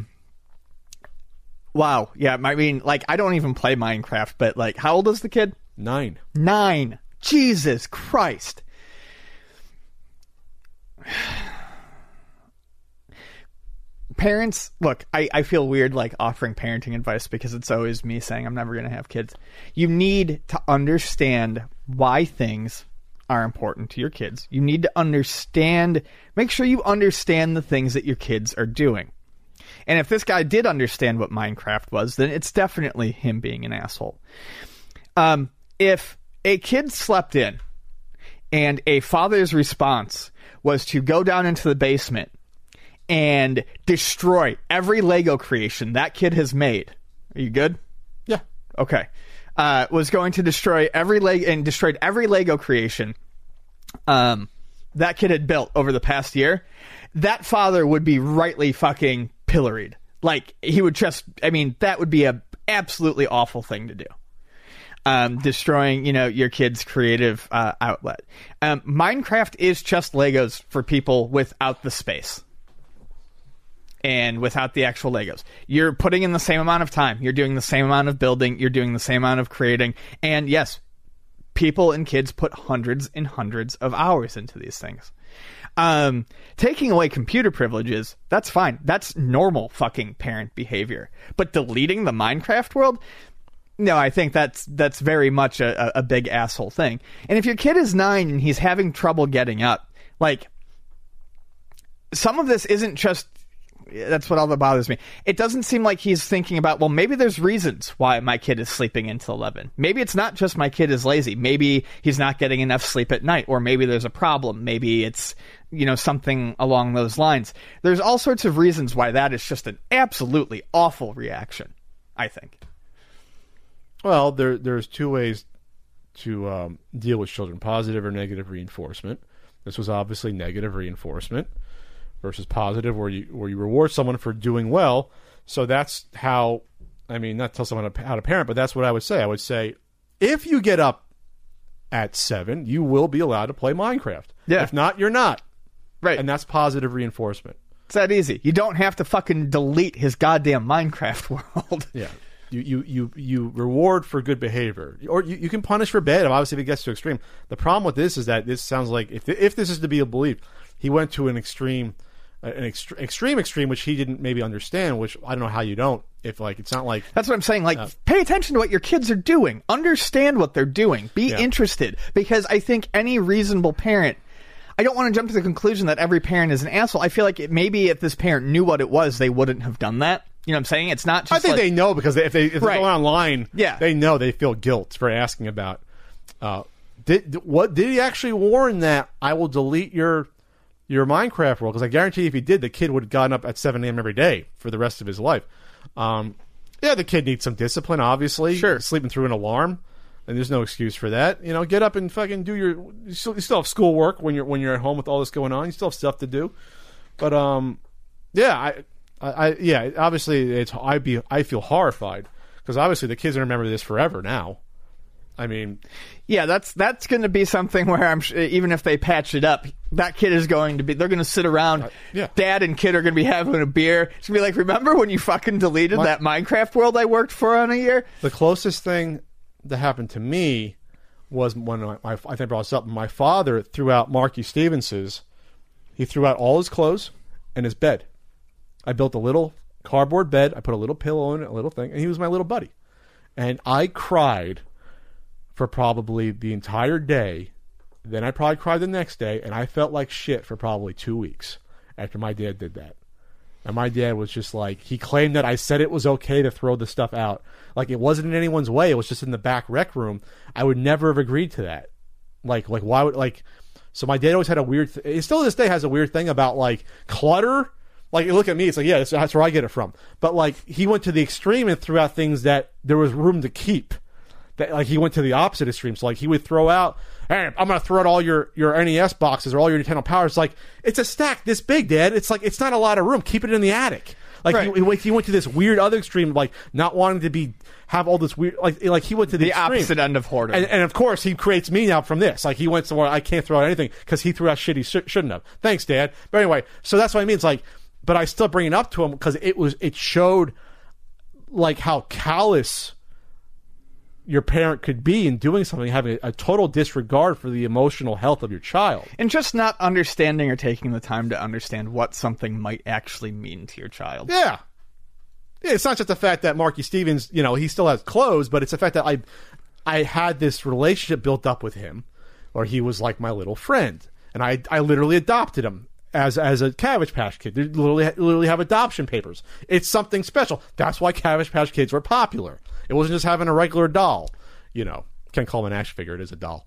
Yeah, I don't even play Minecraft, but, how old is the kid? 9. 9. Jesus Christ. Parents, look, I feel weird offering parenting advice because it's always me saying I'm never going to have kids. You need to understand why things are important to your kids. You need to understand, make sure you understand the things that your kids are doing. And if this guy did understand what Minecraft was, then it's definitely him being an asshole. If a kid slept in and a father's response was to go down into the basement and destroy every Lego creation that kid has made. Are you good? Yeah. Okay. Was going to destroy every destroyed every Lego creation that kid had built over the past year, that father would be rightly fucking pilloried. Like, he would just, I mean, that would be a absolutely awful thing to do. Destroying, you know, your kid's creative outlet. Minecraft is just Legos for people without the space. And without the actual Legos. You're putting in the same amount of time. You're doing the same amount of building. You're doing the same amount of creating. And yes, people and kids put hundreds and hundreds of hours into these things. Taking away computer privileges, that's fine. That's normal fucking parent behavior. But deleting the Minecraft world? No, I think that's very much a big asshole thing. And if your kid is 9 and he's having trouble getting up, like, some of this isn't just... That's what all that bothers me. It doesn't seem like he's thinking about, well, maybe there's reasons why my kid is sleeping until 11. Maybe it's not just my kid is lazy. Maybe he's not getting enough sleep at night, or maybe there's a problem. Maybe it's, you know, something along those lines. There's all sorts of reasons why that is just an absolutely awful reaction, I think. Well, there's two ways to deal with children, positive or negative reinforcement. This was obviously negative reinforcement. Versus positive, where you reward someone for doing well. So that's how, I mean, not tell someone how to parent, but that's what I would say. I would say, if you get up at 7, you will be allowed to play Minecraft. Yeah. If not, you're not. Right. And that's positive reinforcement. It's that easy. You don't have to fucking delete his goddamn Minecraft world. Yeah. You reward for good behavior. Or you can punish for bad, obviously, if it gets too extreme. The problem with this is that this sounds like, if this is to be believed, he went to an extreme... An extreme, which he didn't maybe understand, which I don't know how you don't, if, like, it's not like... That's what I'm saying, like, pay attention to what your kids are doing. Understand what they're doing. Be interested. Because I think any reasonable parent... I don't want to jump to the conclusion that every parent is an asshole. I feel like maybe if this parent knew what it was, they wouldn't have done that. You know what I'm saying? It's not just I think like, they know, because if they're going online, they know they feel guilt for asking about... Did he actually warn that I will delete your Minecraft world? Because I guarantee if he did, the kid would have gotten up at 7 a.m. every day for the rest of his life. Yeah, the kid needs some discipline, obviously. Sure. Sleeping through an alarm, and there's no excuse for that. You know, get up and fucking do your... You still have schoolwork when you're at home with all this going on. You still have stuff to do. But, obviously, I feel horrified. Because obviously the kids are going to remember this forever now. I mean... Yeah, that's going to be something where even if they patch it up, that kid is going to be... They're going to sit around. Dad and kid are going to be having a beer. It's going to be like, remember when you fucking deleted that Minecraft world I worked for on a year? The closest thing that happened to me was when I think I brought this up. My father threw out Marky Stevens's. He threw out all his clothes and his bed. I built a little cardboard bed. I put a little pillow in it, a little thing. And he was my little buddy. And I cried... for probably the entire day. Then I probably cried the next day, and I felt like shit for probably 2 weeks after my dad did that. And my dad was just like, he claimed that I said it was okay to throw the stuff out. Like, it wasn't in anyone's way. It was just in the back rec room. I would never have agreed to that. Like why would, like... So my dad always had a weird... He still to this day has a weird thing about, like, clutter. Like, you look at me, it's like, yeah, that's where I get it from. But, like, he went to the extreme and threw out things that there was room to keep. That, like, he went to the opposite extreme. So, like, he would throw out, hey, I'm going to throw out all your NES boxes or all your Nintendo Powers. Like, it's a stack this big, Dad. It's like, it's not a lot of room. Keep it in the attic. Like, right. he went to this weird other extreme, like, not wanting to have all this weird... Like he went to the extreme. Opposite end of hoarding. And, of course, he creates me now from this. Like, he went somewhere, I can't throw out anything because he threw out shit he shouldn't have. Thanks, Dad. But anyway, so that's what I mean. It's like, but I still bring it up to him because it showed, like, how callous... your parent could be in doing something, having a total disregard for the emotional health of your child. And just not understanding or taking the time to understand what something might actually mean to your child. Yeah. It's not just the fact that Marky Stevens, you know, he still has clothes, but it's the fact that I had this relationship built up with him. or he was like my little friend. And I literally adopted him as a Cabbage Patch Kid. They literally have adoption papers. It's something special. That's why Cabbage Patch Kids were popular. It wasn't just having a regular doll. You know, can't call him an action figure. It is a doll.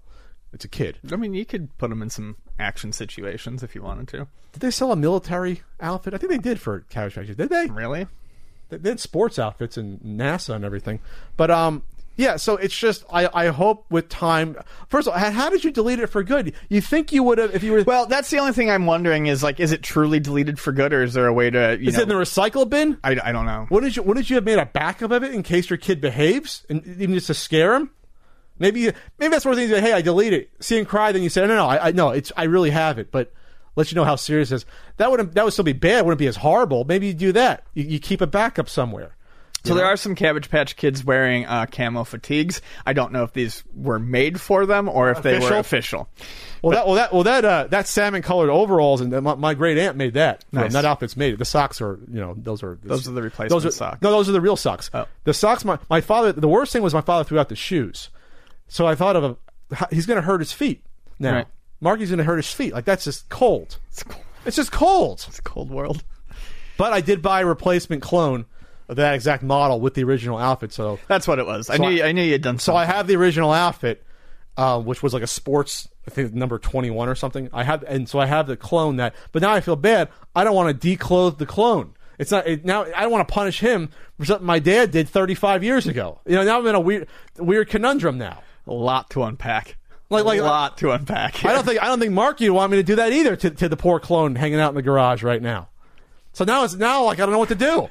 It's a kid. I mean, you could put him in some action situations if you wanted to. Did they sell a military outfit? I think they did for Cabbage Patch Kids. Did they? Really? They had sports outfits and NASA and everything. But, yeah, so it's just, I hope with time... First of all, how did you delete it for good? You think you would have, if you were... Well, that's the only thing I'm wondering is it truly deleted for good, or is there a way to... Is it in the recycle bin? I don't know. Wouldn't you have made a backup of it in case your kid behaves? And even just to scare him? Maybe that's one of the things that, hey, I delete it. See him cry, then you say, no, I really have it, but let you know how serious it is. That would still be bad. It wouldn't be as horrible. Maybe you do that. You keep a backup somewhere. So there are some Cabbage Patch Kids wearing camo fatigues. I don't know if these were made for them or if they were official. Well, that salmon-colored overalls, and my great aunt made that. Nice. That outfit's made it. The socks are, those are the replacement socks. No, those are the real socks. Oh. The socks. My father. The worst thing was my father threw out the shoes. So I thought he's going to hurt his feet now. Right. Marky's going to hurt his feet. Like, that's just cold. It's just cold. It's a cold world. But I did buy a replacement clone. That exact model with the original outfit, so that's what it was. So I knew you had done something. So I have the original outfit, which was like a sports, I think number 21 or something. I have the clone that, but now I feel bad. I don't want to declothe the clone. It's not now. I don't want to punish him for something my dad did 35 years ago. Now I'm in a weird conundrum now. A lot to unpack. Here. I don't think Mark, you want me to do that either to the poor clone hanging out in the garage right now. So now it's I don't know what to do.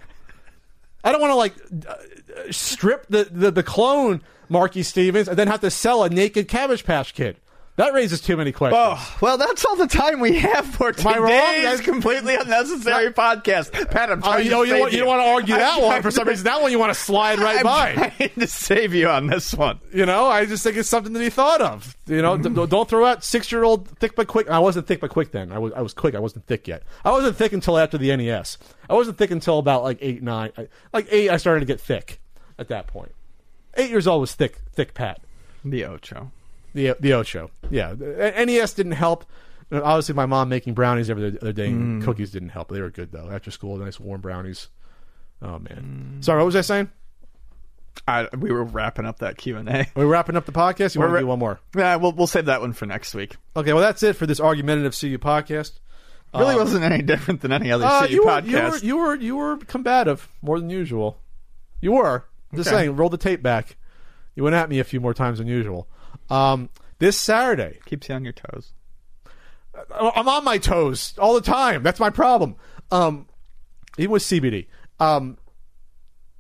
I don't want to strip the clone Marky Stevens and then have to sell a naked Cabbage Patch Kid. That raises too many questions. Oh, well, that's all the time we have for today's completely unnecessary podcast. Pat, I'm trying to save you. You don't want to argue that one for some reason. That one you want to slide right by. I'm trying to save you on this one. I just think it's something to be thought of. Don't throw out 6-year-old thick but quick. I wasn't thick but quick then. I was quick. I wasn't thick yet. I wasn't thick until after the NES. I wasn't thick until about 8, 9. I started to get thick at that point. 8 years old was thick Pat. The Ocho. The Ocho. Yeah. NES didn't help. Obviously, my mom making brownies every other day and cookies didn't help. They were good, though. After school, nice warm brownies. Oh, man. Sorry, what was I saying? We were wrapping up that Q&A. Are we wrapping up the podcast? You want to do one more? Yeah, we'll save that one for next week. Okay, well, that's it for this Argumentative CU podcast. Really wasn't any different than any other CU podcast. You were combative more than usual. You were. Just saying, roll the tape back. You went at me a few more times than usual. This Saturday keeps you on your toes. I'm on my toes all the time. That's my problem. Even with CBD.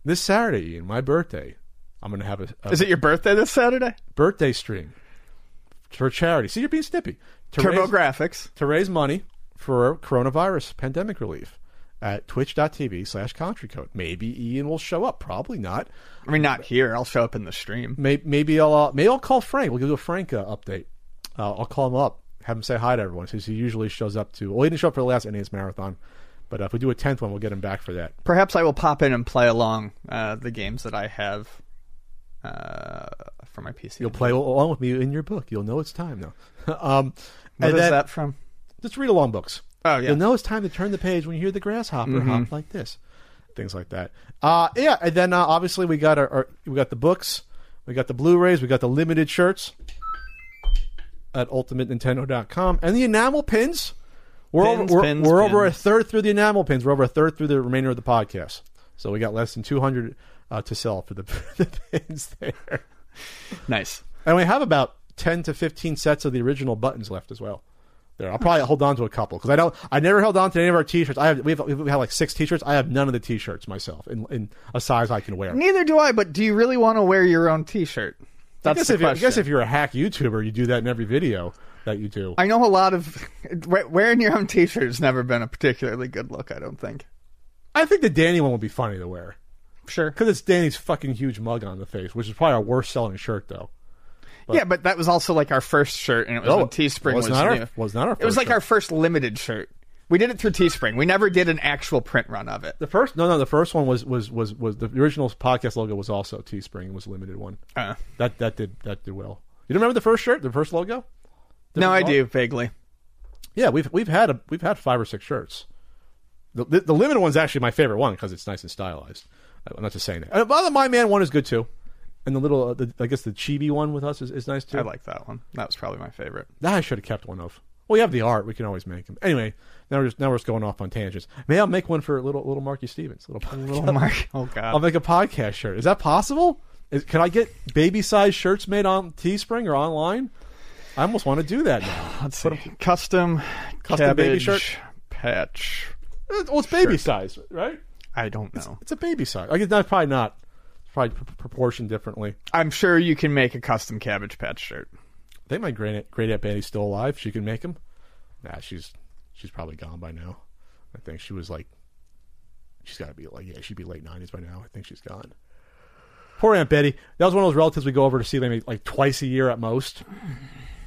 This Saturday, Ian, my birthday, I'm gonna have a. Is it your birthday this Saturday? Birthday stream for charity. See, you're being snippy. TurboGrafx to raise money for coronavirus pandemic relief at twitch.tv/countrycode. Maybe Ian will show up. Probably not. I mean, not here. I'll show up in the stream. Maybe I'll call Frank. We'll do a Frank update. I'll call him up, have him say hi to everyone, since he usually shows up to... Well, he didn't show up for the last NES Marathon, but if we do a 10th one, we'll get him back for that. Perhaps I will pop in and play along the games that I have for my PC. You'll play along with me in your book. You'll know it's time now. What is that from? Just read-along books. Oh, yeah. You'll know it's time to turn the page when you hear the grasshopper hop like this, things like that. Yeah, and then obviously we got the books, we got the Blu-rays, we got the limited shirts at ultimatenintendo.com, and the enamel pins. We're over a third through the enamel pins. We're over a third through the remainder of the podcast. So we got less than 200 to sell for the pins there. Nice, and we have about 10 to 15 sets of the original buttons left as well. There. I'll probably hold on to a couple because I never held on to any of our T-shirts. We have like 6 T-shirts. I have none of the T-shirts myself in a size I can wear. Neither do I. But do you really want to wear your own T-shirt? I guess if you're a hack YouTuber, you do that in every video that you do. I know a lot of wearing your own T-shirt has never been a particularly good look. I don't think. I think the Danny one would be funny to wear. Sure, because it's Danny's fucking huge mug on the face, which is probably our worst selling shirt though. But that was also like our first shirt, and it was when Teespring was new. It was like our first limited shirt. We did it through Teespring. We never did an actual print run of it. The first one was the original podcast logo was also Teespring. It was a limited one. That did well. You don't remember the first shirt, the first logo? No, I do vaguely. Yeah, we've had 5 or 6 shirts. The limited one's actually my favorite one because it's nice and stylized. I'm not just saying that. The My Man one is good too, and the little I guess the chibi one with us is nice too. I like that one. That was probably my favorite. That I should have kept one of. Well, you have the art. We can always make them. Anyway, now we're just going off on tangents. Maybe I'll make one for little Marky Stevens. Little Mark. Oh God! I'll make a podcast shirt. Is that possible? Can I get baby-sized shirts made on Teespring or online? I almost want to do that now. Let's put a custom baby shirt patch. Well, it's baby size, right? I don't know. It's a baby size. I guess that's probably not. It's probably proportioned differently. I'm sure you can make a custom Cabbage Patch shirt. I think my great aunt Betty's still alive. She can make them. Nah, she's probably gone by now. I think she was like, she's got to be like, yeah, she'd be late 90s by now. I think she's gone. Poor Aunt Betty. That was one of those relatives we go over to see them like twice a year at most.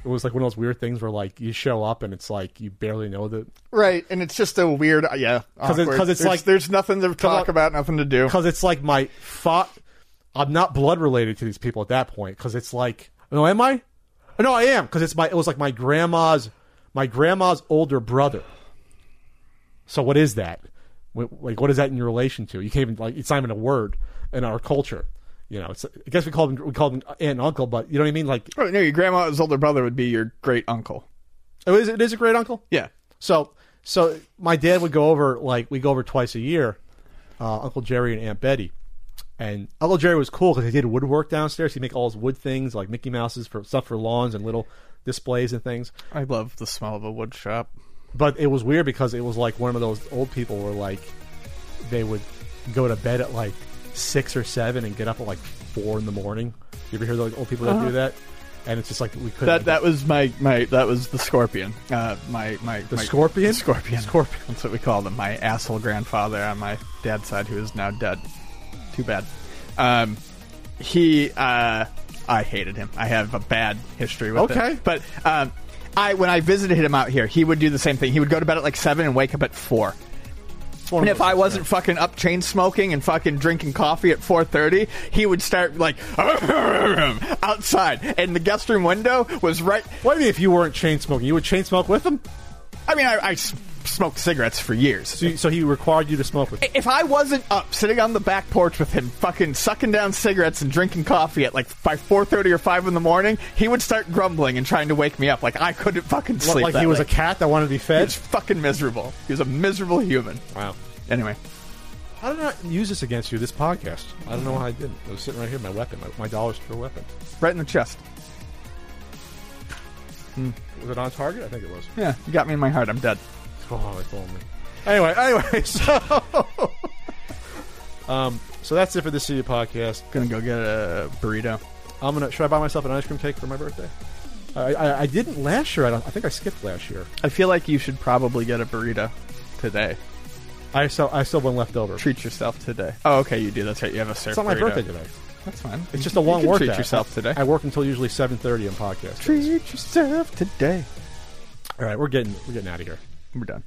It was like one of those weird things where like you show up and it's like you barely know the right, and it's just a weird because it's like there's nothing to talk about, nothing to do. Because it's like my thought. I'm not blood related to these people at that point because it's like, no, am I? No, I am, because it was like my grandma's older brother. So what is that? Like, what is that in your relation to? You can't even, like, it's not even a word in our culture. You know, it's, I guess we called them aunt and uncle, but you know what I mean? Like, oh, no, your grandma's older brother would be your great uncle. It is a great uncle? Yeah. So my dad would go over, like, we go over twice a year, Uncle Jerry and Aunt Betty. And Uncle Jerry was cool because he did woodwork downstairs. He'd make all his wood things, like Mickey Mouse's for stuff for lawns and little displays and things. I love the smell of a wood shop. But it was weird because it was like one of those old people where like they would go to bed at like 6 or 7 and get up at like 4 in the morning. You ever hear those old people that do that? And it's just like we couldn't. That was the Scorpion. Scorpion? Scorpion. That's what we call them. My asshole grandfather on my dad's side, who is now dead. Too bad. I hated him. I have a bad history with him. But when I visited him out here, he would do the same thing. He would go to bed at like 7 and wake up at 4. And if I wasn't fucking up chain smoking and fucking drinking coffee at 4:30, he would start like outside, and the guest room window was right. What do you mean if you weren't chain smoking? You would chain smoke with him? I mean, I smoked cigarettes for years. So he required you to smoke with him? If I wasn't up, sitting on the back porch with him, fucking sucking down cigarettes and drinking coffee at like by 4:30 or 5 in the morning, he would start grumbling and trying to wake me up. Like, I couldn't fucking sleep. Like he was a cat that wanted to be fed? He was fucking miserable. He was a miserable human. Wow. Anyway. How did I use this against you, this podcast? I don't know why I didn't. It was sitting right here, my weapon. My dollar's for a weapon. Right in the chest. Was it on target? I think it was. Yeah. You got me in my heart. I'm dead. Oh, it's lonely. Anyway, so so that's it for the City Podcast. Gonna go get a burrito. Should I buy myself an ice cream cake for my birthday? I didn't last year. I think I skipped last year. I feel like you should probably get a burrito today. I still have one left over. Treat yourself today. Oh, okay, you do. That's right. You have a surf burrito. It's not my birthday today. That's fine. It's just a long work. Treat yourself today. I work until usually 7:30 on podcast. Treat yourself today. All right, we're getting out of here. We're done.